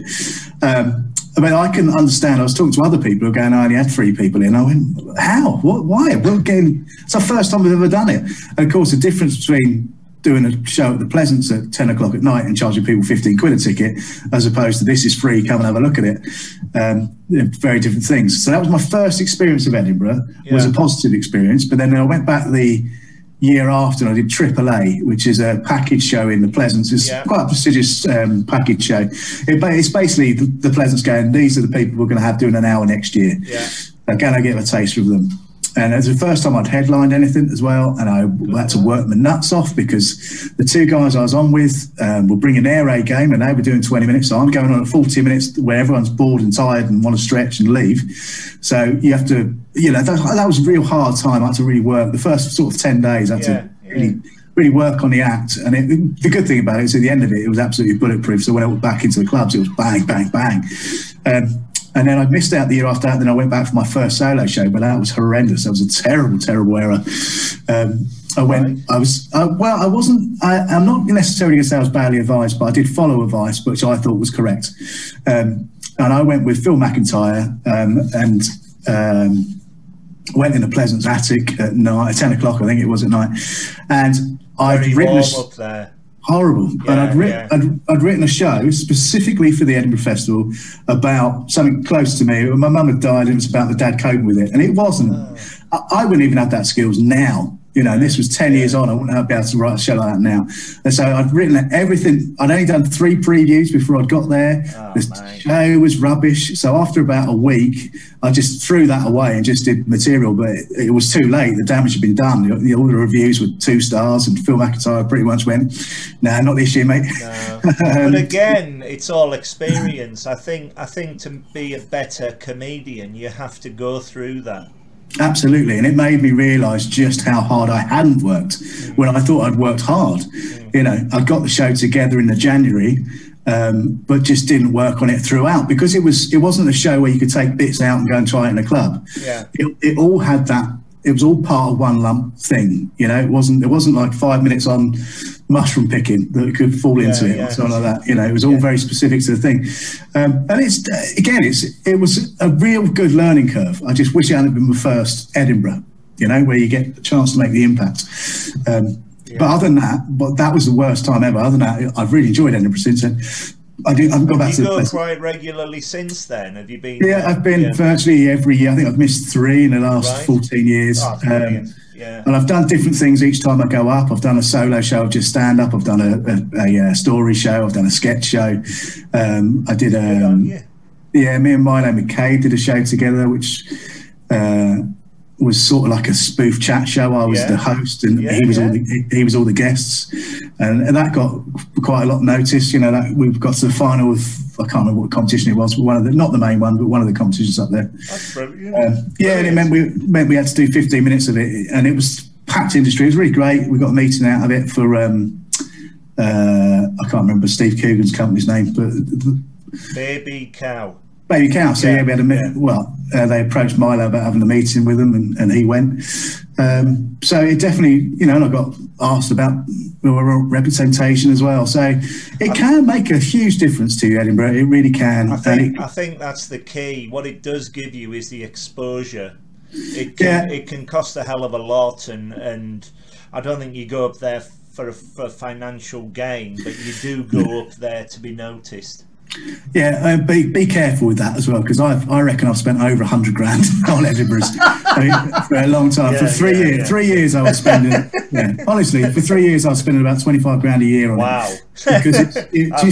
I mean, I couldn't understand. I was talking to other people who were going, I only had 3 people in. I went, how? What? Why? It's our first time we've ever done it. And of course, the difference between doing a show at the Pleasance at 10 o'clock at night and charging people 15 quid a ticket, as opposed to this is free, come and have a look at it. Very different things. So that was my first experience of Edinburgh. It was a positive experience. But then I went back the year after and I did AAA, which is a package show in the Pleasance. It's quite a prestigious package show. It's basically the Pleasance going, these are the people we're going to have doing an hour next year. Yeah. Can I get a taste of them? And it was the first time I'd headlined anything as well, and I had to work my nuts off because the two guys I was on with were bringing their A game, and they were doing 20 minutes, so I'm going on at 40 minutes where everyone's bored and tired and want to stretch and leave. So you have to, you know, that was a real hard time. I had to really work. The first sort of 10 days I had to really work on the act, and the good thing about it is at the end of it, it was absolutely bulletproof, so when I went back into the clubs, it was bang, bang, bang. And then I missed out the year after that. Then I went back for my first solo show, but that was horrendous. That was a terrible, terrible error. I'm not necessarily going to say I was badly advised, but I did follow advice, which I thought was correct. And I went with Phil McIntyre and went in the Pleasance attic at night, 10 o'clock, I think it was at night. And I'd written I'd written a show specifically for the Edinburgh Festival about something close to me. My mum had died, and it was about the dad coping with it. And it wasn't. I wouldn't even have that skills now. You know, this was 10 years on. I wouldn't be able to write a show like that now. And so I'd written everything. I'd only done 3 previews before I'd got there. The show was rubbish. So after about a week, I just threw that away and just did material. But it was too late. The damage had been done. All the reviews were 2 stars, and Phil McIntyre pretty much went, "Nah, not this year, mate." No. But again, it's all experience. I think to be a better comedian, you have to go through that. Absolutely, and it made me realise just how hard I hadn't worked when I thought I'd worked hard. You know, I got the show together in January, but just didn't work on it throughout, because it wasn't a show where you could take bits out and go and try it in a club. Yeah, it all had that. It was all part of one lump thing. You know, it wasn't like 5 minutes on mushroom picking that could fall into or something like that. You know, it was all very specific to the thing. And it was a real good learning curve. I just wish it hadn't been my first Edinburgh, you know, where you get the chance to make the impact. But other than that, that was the worst time ever. Other than that, I've really enjoyed Edinburgh since then. I've gone back quite regularly since then. Have you been? Yeah, I've been virtually every year. I think I've missed 3 in the last 14 years. Oh, and I've done different things each time I go up. I've done a solo show, just stand up. I've done a story show. I've done a sketch show. I did a me and Milo McCabe did a show together, which was sort of like a spoof chat show. I was the host, and he was all the guests, and that got quite a lot of notice. You know, that we've got to the final of, I can't remember what competition it was, but not the main one, but one of the competitions up there. That's brilliant. And it meant we had to do 15 minutes of it, and it was packed industry. It was really great. We got a meeting out of it for I can't remember Steve Coogan's company's name, but Baby Cow. So we had a meeting. Well, they approached Milo about having a meeting with him, and he went. So it definitely, you know, and I got asked about representation as well. So it can make a huge difference to you, Edinburgh. It really can. I think that's the key. What it does give you is the exposure. It can cost a hell of a lot, and I don't think you go up there for financial gain, but you do go up there to be noticed. Yeah, be careful with that as well, because I reckon I've spent over 100 grand on Edinburgh for a long time. For three years I was spending. Honestly, for 3 years I was spending about 25 grand a year on it. Because it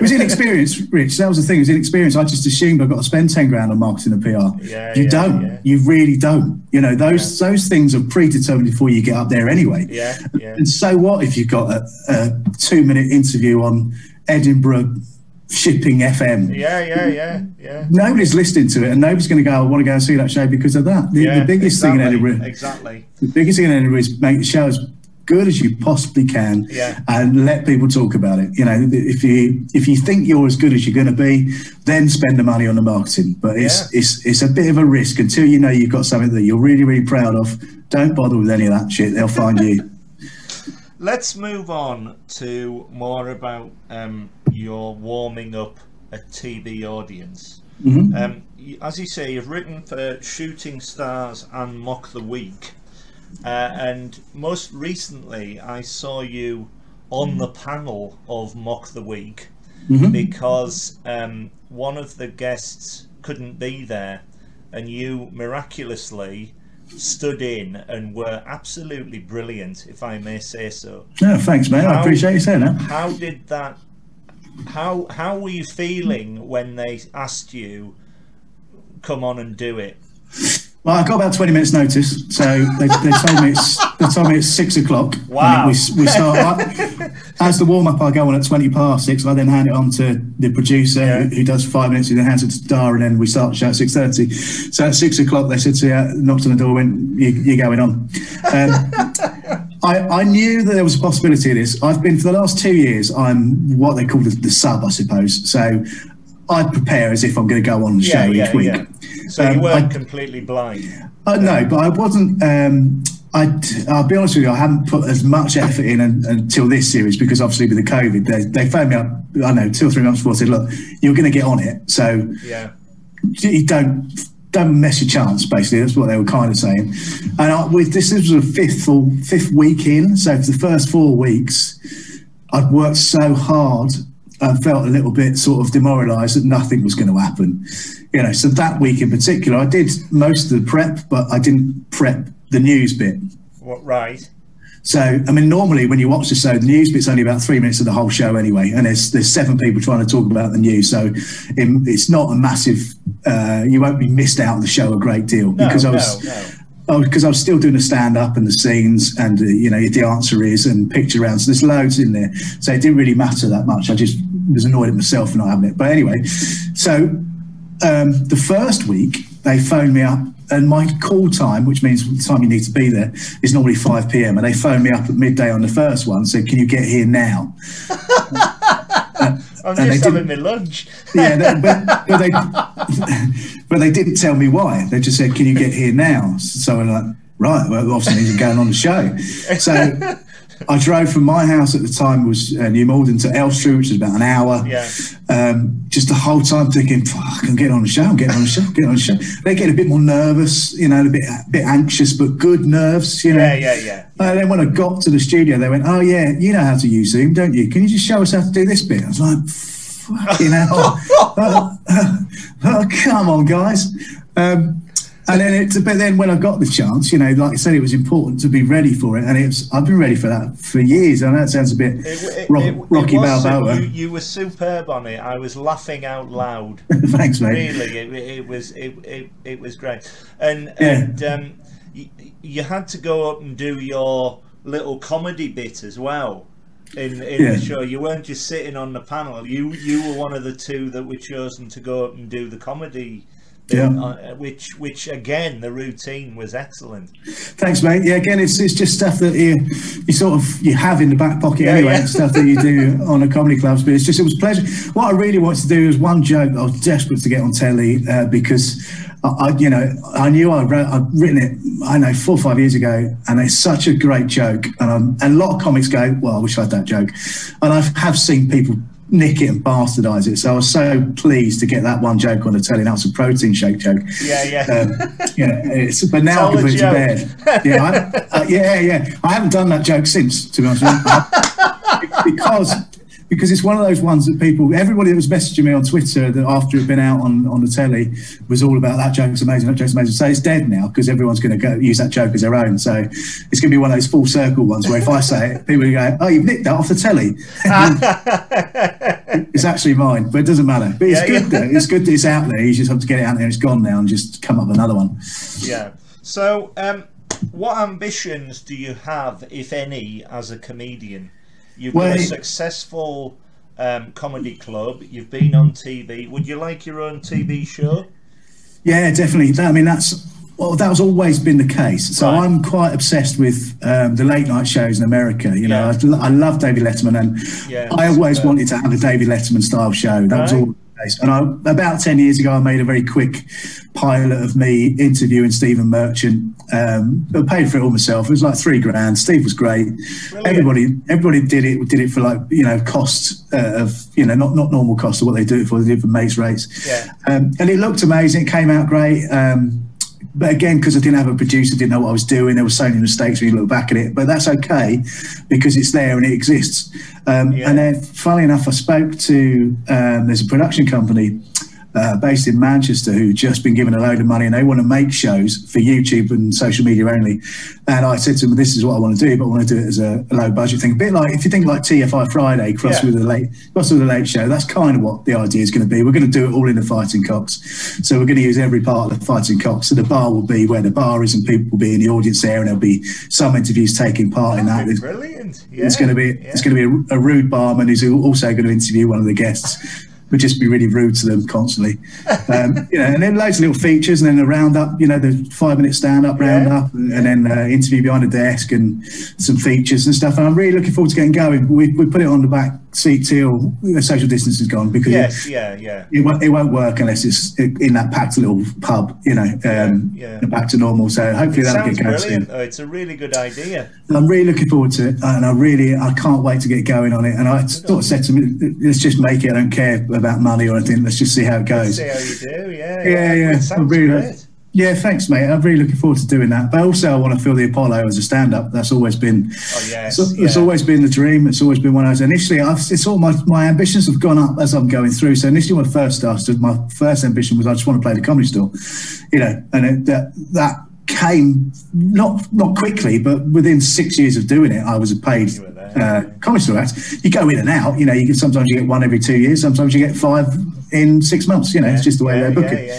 was inexperience, Rich. That was the thing. It was inexperience. I just assumed I've got to spend 10 grand on marketing and PR. You don't. Yeah. You really don't. You know, those things are predetermined before you get up there anyway. And so what if you've got a 2-minute interview on Edinburgh Shipping FM? Nobody's listening to it, and nobody's going to go, I want to go and see that show because of that. The biggest thing in Edinburgh is make the shows good as you possibly can, and let people talk about it. You know, if you think you're as good as you're going to be, then spend the money on the marketing. But it's a bit of a risk until you know you've got something that you're really, really proud of. Don't bother with any of that shit. They'll find you. Let's move on to more about your warming up a TV audience. As you say, you've written for Shooting Stars and Mock the Week. And most recently I saw you on the panel of Mock the Week because one of the guests couldn't be there, and you miraculously stood in and were absolutely brilliant, if I may say so. No, thanks, mate. I appreciate you saying that. How were you feeling when they asked you, come on and do it? Well, I got about 20 minutes notice, so they told me it's 6 o'clock. Wow! We start as the warm up. I go on at 20 past 6. I then hand it on to the producer who does 5 minutes. He then hands it to Dar, and then we start the show at 6:30. So at 6 o'clock, they said to me, knocked on the door, went, "You're going on." I knew that there was a possibility of this. I've been, for the last 2 years, I'm what they call the sub, I suppose. So I prepare as if I'm going to go on the show each week. Yeah. So you weren't completely blind? No, but I wasn't. I'll be honest with you, I haven't put as much effort in until this series, because obviously with the COVID, they phoned me up, I know, 2 or 3 months before, said, look, you're going to get on it. So you don't mess your chance, basically. That's what they were kind of saying. And this was a fifth week in. So for the first 4 weeks, I'd worked so hard and felt a little bit sort of demoralised that nothing was going to happen. You know, so that week in particular, I did most of the prep, but I didn't prep the news bit. What, right. So, I mean, normally when you watch the show, the news bit's only about 3 minutes of the whole show anyway, and there's 7 people trying to talk about the news, so it's not a massive, you won't be missed out on the show a great deal. No, because I was still doing the stand-up and the scenes and, you know, the answer is and picture rounds, so there's loads in there. So it didn't really matter that much. I just was annoyed at myself for not having it. But anyway, so the first week they phoned me up. And my call time, which means the time you need to be there, is normally 5 p.m. And they phoned me up at midday on the first one, said, can you get here now? I'm just having my lunch. Yeah, but they didn't tell me why. They just said, can you get here now? So I'm like, right, well, obviously these are going on the show. So I drove from my house at the time, was New Malden, to Elstree, which is about an hour. Yeah. Just the whole time thinking, fuck, I'm getting on the show, I'm getting on the show, I'm getting on the show. They get a bit more nervous, you know, a bit anxious, but good nerves, you know. And then when I got to the studio, they went, oh, yeah, you know how to use Zoom, don't you? Can you just show us how to do this bit? I was like, fucking hell. Oh, come on, guys. And then but then when I got the chance, you know, like I said, it was important to be ready for it, and I've been ready for that for years. I know it sounds a bit Rocky Balboa. You were superb on it. I was laughing out loud. Thanks, mate. Really, it was great. You had to go up and do your little comedy bit as well in the show. You weren't just sitting on the panel. You were one of the two that were chosen to go up and do the comedy. Yeah, which again, the routine was excellent. Thanks, mate. Yeah, again, it's just stuff that you have in the back pocket anyway. Yeah. Stuff that you do on a comedy club, but it was pleasure. What I really wanted to do was one joke that I was desperate to get on telly because I'd written it, I know, 4 or 5 years ago, and it's such a great joke, and a lot of comics go, well, I wish I had that joke, and I have seen people nick it and bastardize it. So I was so pleased to get that one joke on the telly. Now it's a protein shake joke. But now I've put it to bed. I haven't done that joke since, to be honest with you. Because it's one of those ones that everybody that was messaging me on Twitter that after it had been out on the telly was all about that joke's amazing, that joke's amazing. So it's dead now because everyone's going to go use that joke as their own. So it's going to be one of those full circle ones where if I say it, people go, oh, you've nicked that off the telly. It's actually mine, but it doesn't matter. But it's good though. It's good that it's out there. You just have to get it out there. It's gone now and just come up with another one. Yeah. So what ambitions do you have, if any, as a comedian? You've got a successful comedy club. You've been on TV. Would you like your own TV show? Yeah, definitely. I mean, that's always been the case. So right. I'm quite obsessed with the late night shows in America. You know, I love David Letterman, and I always wanted to have a David Letterman style show. That was all. And about 10 years ago, I made a very quick pilot of me interviewing Stephen Merchant. I paid for it all myself. It was like £3,000. Steve was great. Brilliant. Everybody did it for, like, you know, cost of, you know, not normal cost of what they do it for. They did for mates rates. Yeah. And it looked amazing. It came out great. But again, because I didn't have a producer, didn't know what I was doing. There were so many mistakes when you look back at it, but that's okay because it's there and it exists. And then, funnily enough, I spoke to there's a production company based in Manchester who've just been given a load of money and they want to make shows for YouTube and social media only. And I said to them, this is what I want to do, but I want to do it as a low budget thing. A bit like, if you think like TFI Friday crossed with the late show, that's kind of what the idea is going to be. We're going to do it all in the Fighting Cocks. So we're going to use every part of the Fighting Cocks. So the bar will be where the bar is and people will be in the audience there and there'll be some interviews taking part in that. Brilliant. Yeah. It's going to be a rude barman who's also going to interview one of the guests. would just be really rude to them constantly. You know, and then loads of little features, and then a roundup, you know, the 5-minute stand-up roundup, and then interview behind a desk and some features and stuff. And I'm really looking forward to getting going. We put it on the back seat till the social distance is gone, because it won't work unless it's in that packed little pub, you know, back to normal. So hopefully that'll get going soon. Oh, it's a really good idea. I'm really looking forward to it, and I can't wait to get going on it. And I sort of said to me, let's just make it. I don't care about money or anything. Let's just see how it goes. Let's see how you do. Yeah, thanks, mate. I'm really looking forward to doing that. But also, I want to fill the Apollo as a stand-up. That's always been, it's always been the dream. It's always been one I was initially. It's all my ambitions have gone up as I'm going through. So initially, when I first started, my first ambition was I just want to play the Comedy Store, you know, and that came not quickly, but within 6 years of doing it, I was a paid Comedy Store act. You go in and out, you know. You can, sometimes you get one every 2 years. Sometimes you get 5 in 6 months. You know, it's just the way they book it.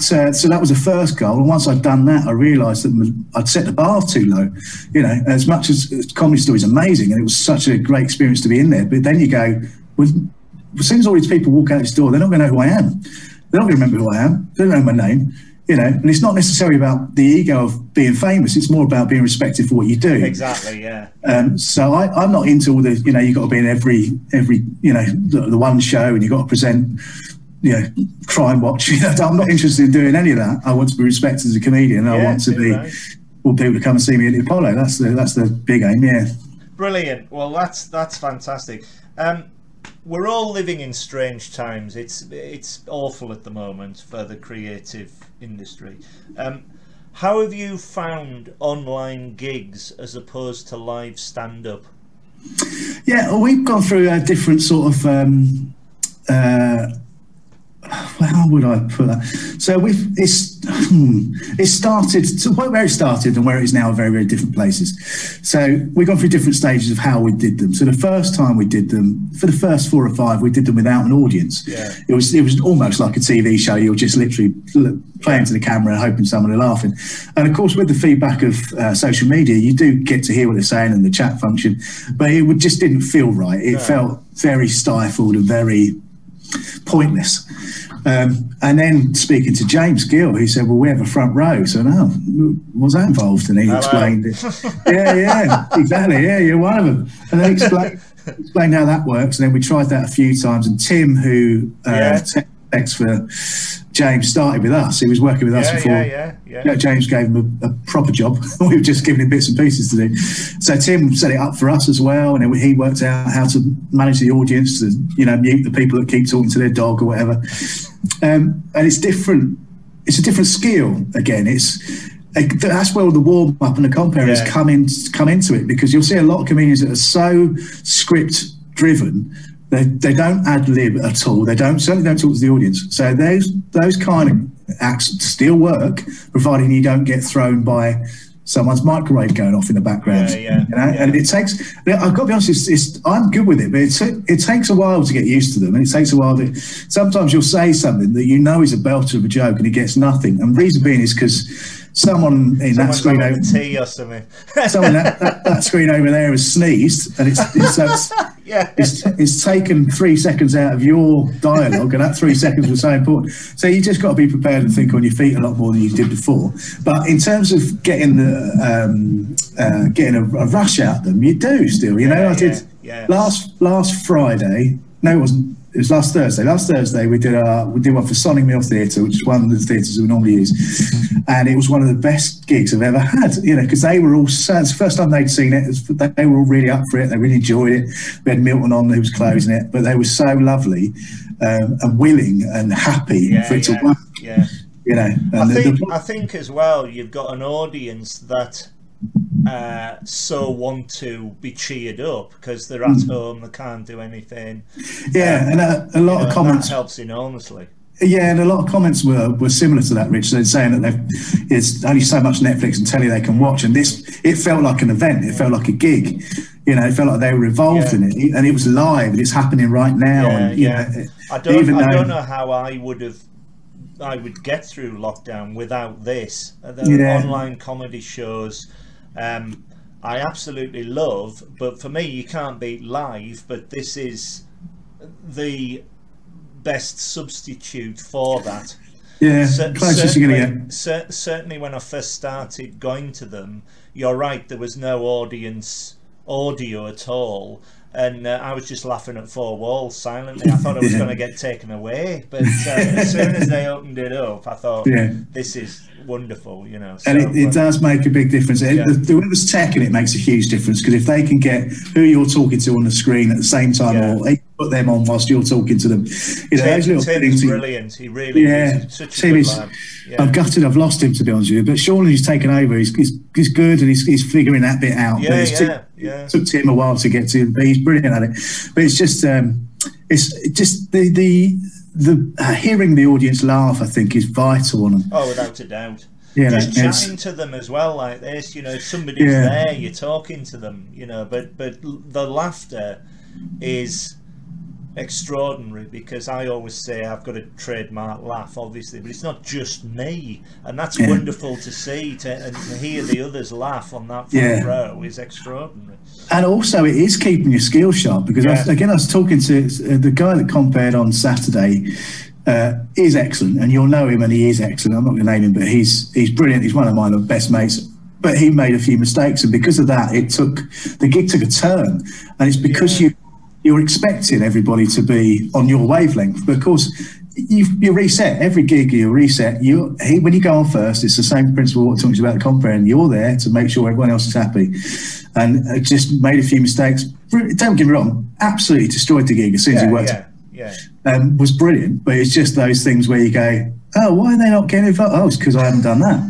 So that was the first goal, and once I'd done that, I realised that I'd set the bar too low. You know, as much as Comedy Store is amazing, and it was such a great experience to be in there, but then you go, as soon as all these people walk out this door, they're not going to know who I am. They're not going to remember who I am. They don't know my name. You know, and it's not necessarily about the ego of being famous. It's more about being respected for what you do. Exactly, yeah. So I'm not into all the, you know, you've got to be in every, you know, the one show, and you've got to present, you know, Crime Watch. You know, I'm not interested in doing any of that. I want to be respected as a comedian. I want to be, well, people to come and see me at the Apollo. That's the big aim. Yeah. Brilliant. Well, that's fantastic. We're all living in strange times. It's awful at the moment for the creative industry. How have you found online gigs as opposed to live stand-up? Yeah, well, we've gone through a different sort of. How would I put that? So it started, so where it started and where it is now are very, very different places. So we've gone through different stages of how we did them. So the first time we did them, for the first 4 or 5, we did them without an audience. Yeah. It was almost like a TV show. You're just literally playing to the camera and hoping someone are laughing. And of course, with the feedback of social media, you do get to hear what they're saying in the chat function, but it just didn't feel right. It felt very stifled and very pointless. And then speaking to James Gill, he said, well, we have a front row. So now, was that involved? And he explained it. You're one of them. And then explained how that works. And then we tried that a few times. And Tim, who texts for James, started with us. He was working with us before. James gave him a proper job. We were just giving him bits and pieces to do. So Tim set it up for us as well, and he worked out how to manage the audience, to, you know, mute the people that keep talking to their dog or whatever. And it's different. It's a different skill again. That's where all the warm up and the compares come into it, because you'll see a lot of comedians that are so script driven. They don't ad lib at all. They certainly don't talk to the audience. So those kind of acts still work, providing you don't get thrown by someone's microwave going off in the background. You know? And it takes. I've got to be honest. I'm good with it, but it takes a while to get used to them, and it takes a while to. Sometimes you'll say something that you know is a belter of a joke, and it gets nothing. And the reason being is because. Someone in that screen over there has sneezed, and it's taken 3 seconds out of your dialogue, and that 3 seconds was so important. So you just got to be prepared and think on your feet a lot more than you did before. But in terms of getting a rush out of them, you do still. You know, I did last Friday. No, it wasn't. It was last Thursday. Last Thursday we did one for Sonic Mill Theatre, which is one of the theatres we normally use, and it was one of the best gigs I've ever had. You know, because they were all sad. It's the first time they'd seen it. They were all really up for it. They really enjoyed it. We had Milton on who was closing it, but they were so lovely and willing and happy for it to work. Yeah, you know. And I think as well, you've got an audience that. So want to be cheered up because they're at home, they can't do anything. And a lot of comments helps enormously. And a lot of comments were similar to that, Rich. They're saying that it's only so much Netflix and telly they can watch, and it felt like an event. It felt like a gig. You know, it felt like they were involved in it, and it was live, and it's happening right now. I don't know how I would get through lockdown without this. The online comedy shows. I absolutely love, but for me you can't beat live, but this is the best substitute for that. Yeah, certainly when I first started going to them, you're right, there was no audience audio at all, and I was just laughing at four walls silently. I thought I was going to get taken away, but as soon as they opened it up, I thought, this is wonderful, you know. So, and it does make a big difference. Whoever's tackling it makes a huge difference, because if they can get who you're talking to on the screen at the same time, or they put them on whilst you're talking to them, you know, those little things. Brilliant, he really is. Such a good lad. Yeah. I'm gutted I've lost him, to be honest with you, but surely he's taken over. He's good, and he's figuring that bit out. Yeah, it took Tim a while to get to him, but he's brilliant at it. But it's just the hearing the audience laugh, I think, is vital on them. Oh, without a doubt. Yeah, just chatting to them as well, like this. You know, if somebody's there, you're talking to them. You know, but the laughter is extraordinary, because I always say I've got a trademark laugh, obviously, but it's not just me, and that's wonderful to see, and to hear the others laugh on that front row is extraordinary. And also it is keeping your skill sharp, because I was talking to the guy that compared on Saturday. Is excellent, and you'll know him, and he is excellent. I'm not going to name him, but he's brilliant. He's one of my best mates, but he made a few mistakes, and because of that, the gig took a turn, and it's because you're expecting everybody to be on your wavelength. But of course, you reset. Every gig you reset. When you go on first, it's the same principle what talks about the compere, and you're there to make sure everyone else is happy. And I just made a few mistakes. Don't get me wrong, absolutely destroyed the gig as soon as he worked. Was brilliant, but it's just those things where you go, oh, why are they not getting involved? Oh, it's because I haven't done that.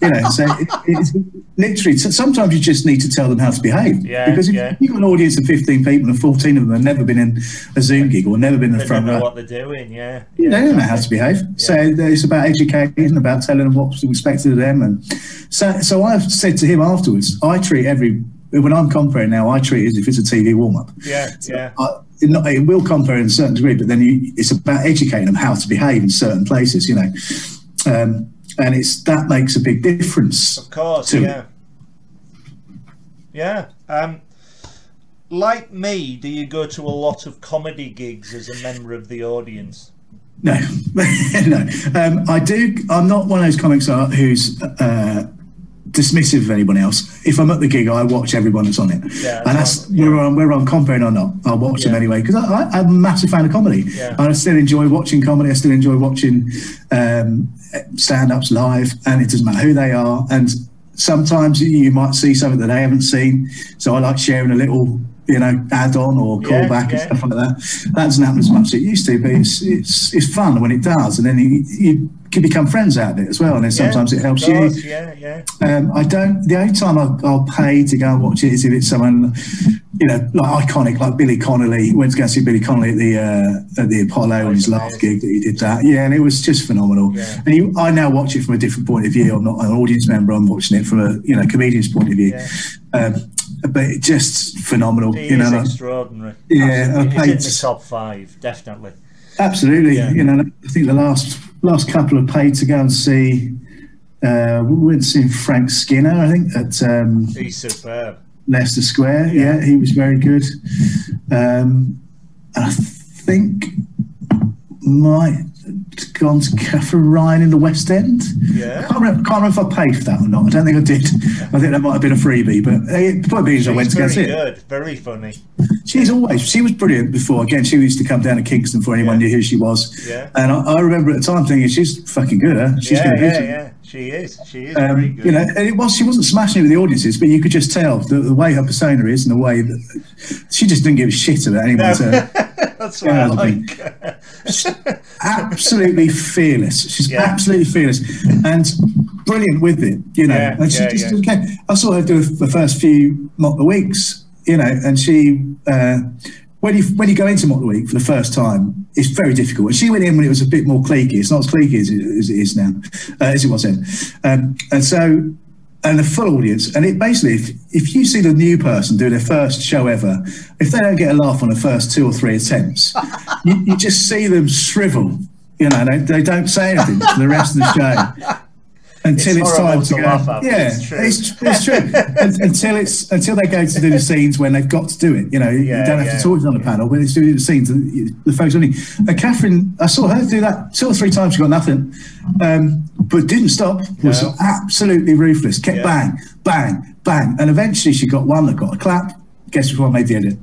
You know, so it's literally, sometimes you just need to tell them how to behave. Yeah, because if you've got an audience of 15 people and 14 of them have never been in a Zoom gig or never been in the front row, they don't know what they're doing, they don't know how to behave. So it's about educating, about telling them what's expected of them. And so I've said to him afterwards, when I'm comparing now, I treat it as if it's a TV warm-up. It will compare in a certain degree, but then it's about educating them how to behave in certain places, you know. And that makes a big difference. Of course, like me, do you go to a lot of comedy gigs as a member of the audience? No, no. I do. I'm not one of those comics who's dismissive of anyone else. If I'm at the gig, I watch everyone that's on it, and that's whether I'm comparing or not. I watch them anyway, because I'm a massive fan of comedy. I still enjoy watching comedy. I still enjoy watching stand-ups live, and it doesn't matter who they are. And sometimes you might see something that they haven't seen, so I like sharing a little, you know, add-on or callback and stuff like that. That doesn't happen as much as it used to, but it's fun when it does, and then you can become friends out of it as well. And then sometimes it helps you. The only time I'll pay to go and watch it is if it's someone, you know, like iconic, like Billy Connolly. Went to go see Billy Connolly at the Apollo on his last gig that he did that. Yeah, and it was just phenomenal. Yeah. And I now watch it from a different point of view. I'm not an audience member. I'm watching it from a comedian's point of view. Yeah. But it's just phenomenal. It is extraordinary. Yeah, it's in the top five, definitely. Absolutely. Yeah. You know, I think the last couple have paid to go and see. We went to see Frank Skinner, I think, at he's superb. Leicester Square. Yeah, he was very good. I think might have gone to Cafe Ryan in the West End. Yeah, I can't remember if I paid for that or not. I don't think I did. I think that might have been a freebie, but it probably means I went to go see it. Very good, very funny. She was brilliant before. Again, she used to come down to Kingston before anyone knew who she was. Yeah, and I remember at the time thinking she's fucking good. Huh? She's gonna be good. Yeah. She is very good. You know, and she wasn't smashing it with the audiences, but you could just tell the way her persona is, and the way that she just didn't give a shit about anyone. That's what I like. Absolutely fearless. She's absolutely fearless and brilliant with it, you know. Yeah, and she just I saw her do the first few Mock the Weeks, you know, and she when you go into Mock the Week for the first time, it's very difficult. And she went in when it was a bit more cliquey. It's not as cliquey as it is now, as it was then. And the full audience, and it basically, if you see the new person do their first show ever, if they don't get a laugh on the first 2 or 3 attempts, you just see them shrivel. You know, they don't say anything for the rest of the show. until it's time to go. Up, yeah, it's true. Until they go to do the scenes when they've got to do it. You know, you don't have to talk to them on the panel, but it's doing the scenes. The folks only. Catherine, I saw her do that 2 or 3 times. She got nothing, but didn't stop. Was absolutely ruthless. Kept bang, bang, bang, and eventually she got one that got a clap. Guess which one made the edit?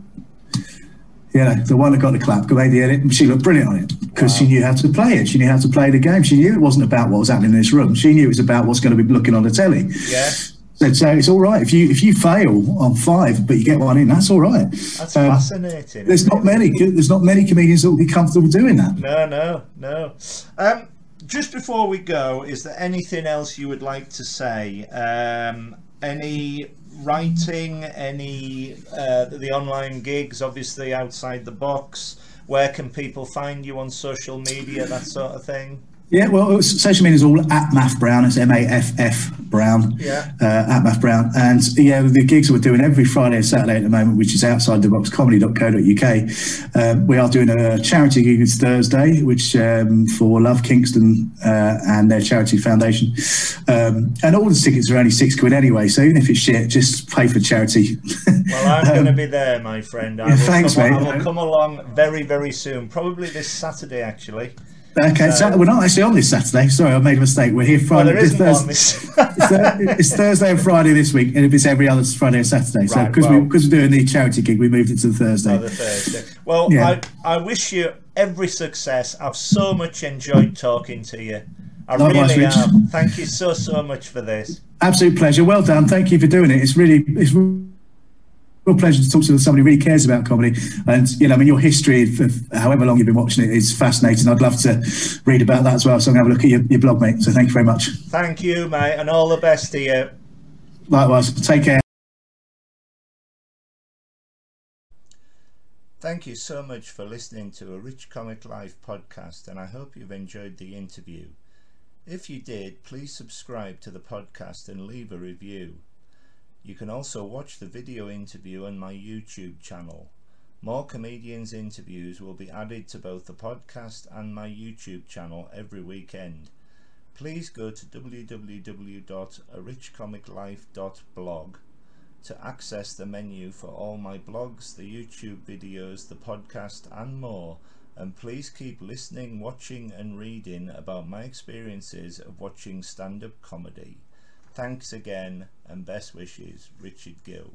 Yeah, the one that got the clap, made the edit, and she looked brilliant on it because she knew how to play it. She knew how to play the game. She knew it wasn't about what was happening in this room. She knew it was about what's going to be looking on the telly. Yeah. So it's all right if you fail on 5, but you get one in. That's all right. That's fascinating. There's not many comedians that will be comfortable doing that. No. Just before we go, is there anything else you would like to say? Any writing, any the online gigs, obviously Outside the Box, where can people find you on social media, that sort of thing? Yeah, well, social media is all at Maff Brown. It's M-A-F-F Brown. Yeah. At Maff Brown. And yeah, the gigs we're doing every Friday and Saturday at the moment, which is outsidetheboxcomedy.co.uk. We are doing a charity gig this Thursday, which for Love Kingston and their charity foundation. And all the tickets are only £6 anyway, so even if it's shit, just pay for charity. Well, I'm going to be there, my friend. I will come along very, very soon. Probably this Saturday, actually. Okay, so we're not actually on this Saturday. Sorry, I made a mistake. We're here Friday. Well, it's Thursday and Friday this week, and if it's every other Friday and Saturday. So because we're doing the charity gig, we moved it to the Thursday. Well, yeah. I wish you every success. I've so much enjoyed talking to you. Likewise, Richard. Thank you so much for this. Absolute pleasure. Well done. Thank you for doing it. It's real pleasure to talk to somebody who really cares about comedy. And you know, I mean, your history for however long you've been watching it is fascinating. I'd love to read about that as well, so I'm gonna have a look at your blog, mate. So thank you very much. Thank you, mate, and all the best to you. Likewise, take care. Thank you so much for listening to a Rich Comic Live podcast, and I hope you've enjoyed the interview. If you did, please subscribe to the podcast and leave a review. You can also watch the video interview on my YouTube channel. More comedians' interviews will be added to both the podcast and my YouTube channel every weekend. Please go to www.arichcomiclife.blog to access the menu for all my blogs, the YouTube videos, the podcast and more. And please keep listening, watching and reading about my experiences of watching stand-up comedy. Thanks again and best wishes, Richard Gill.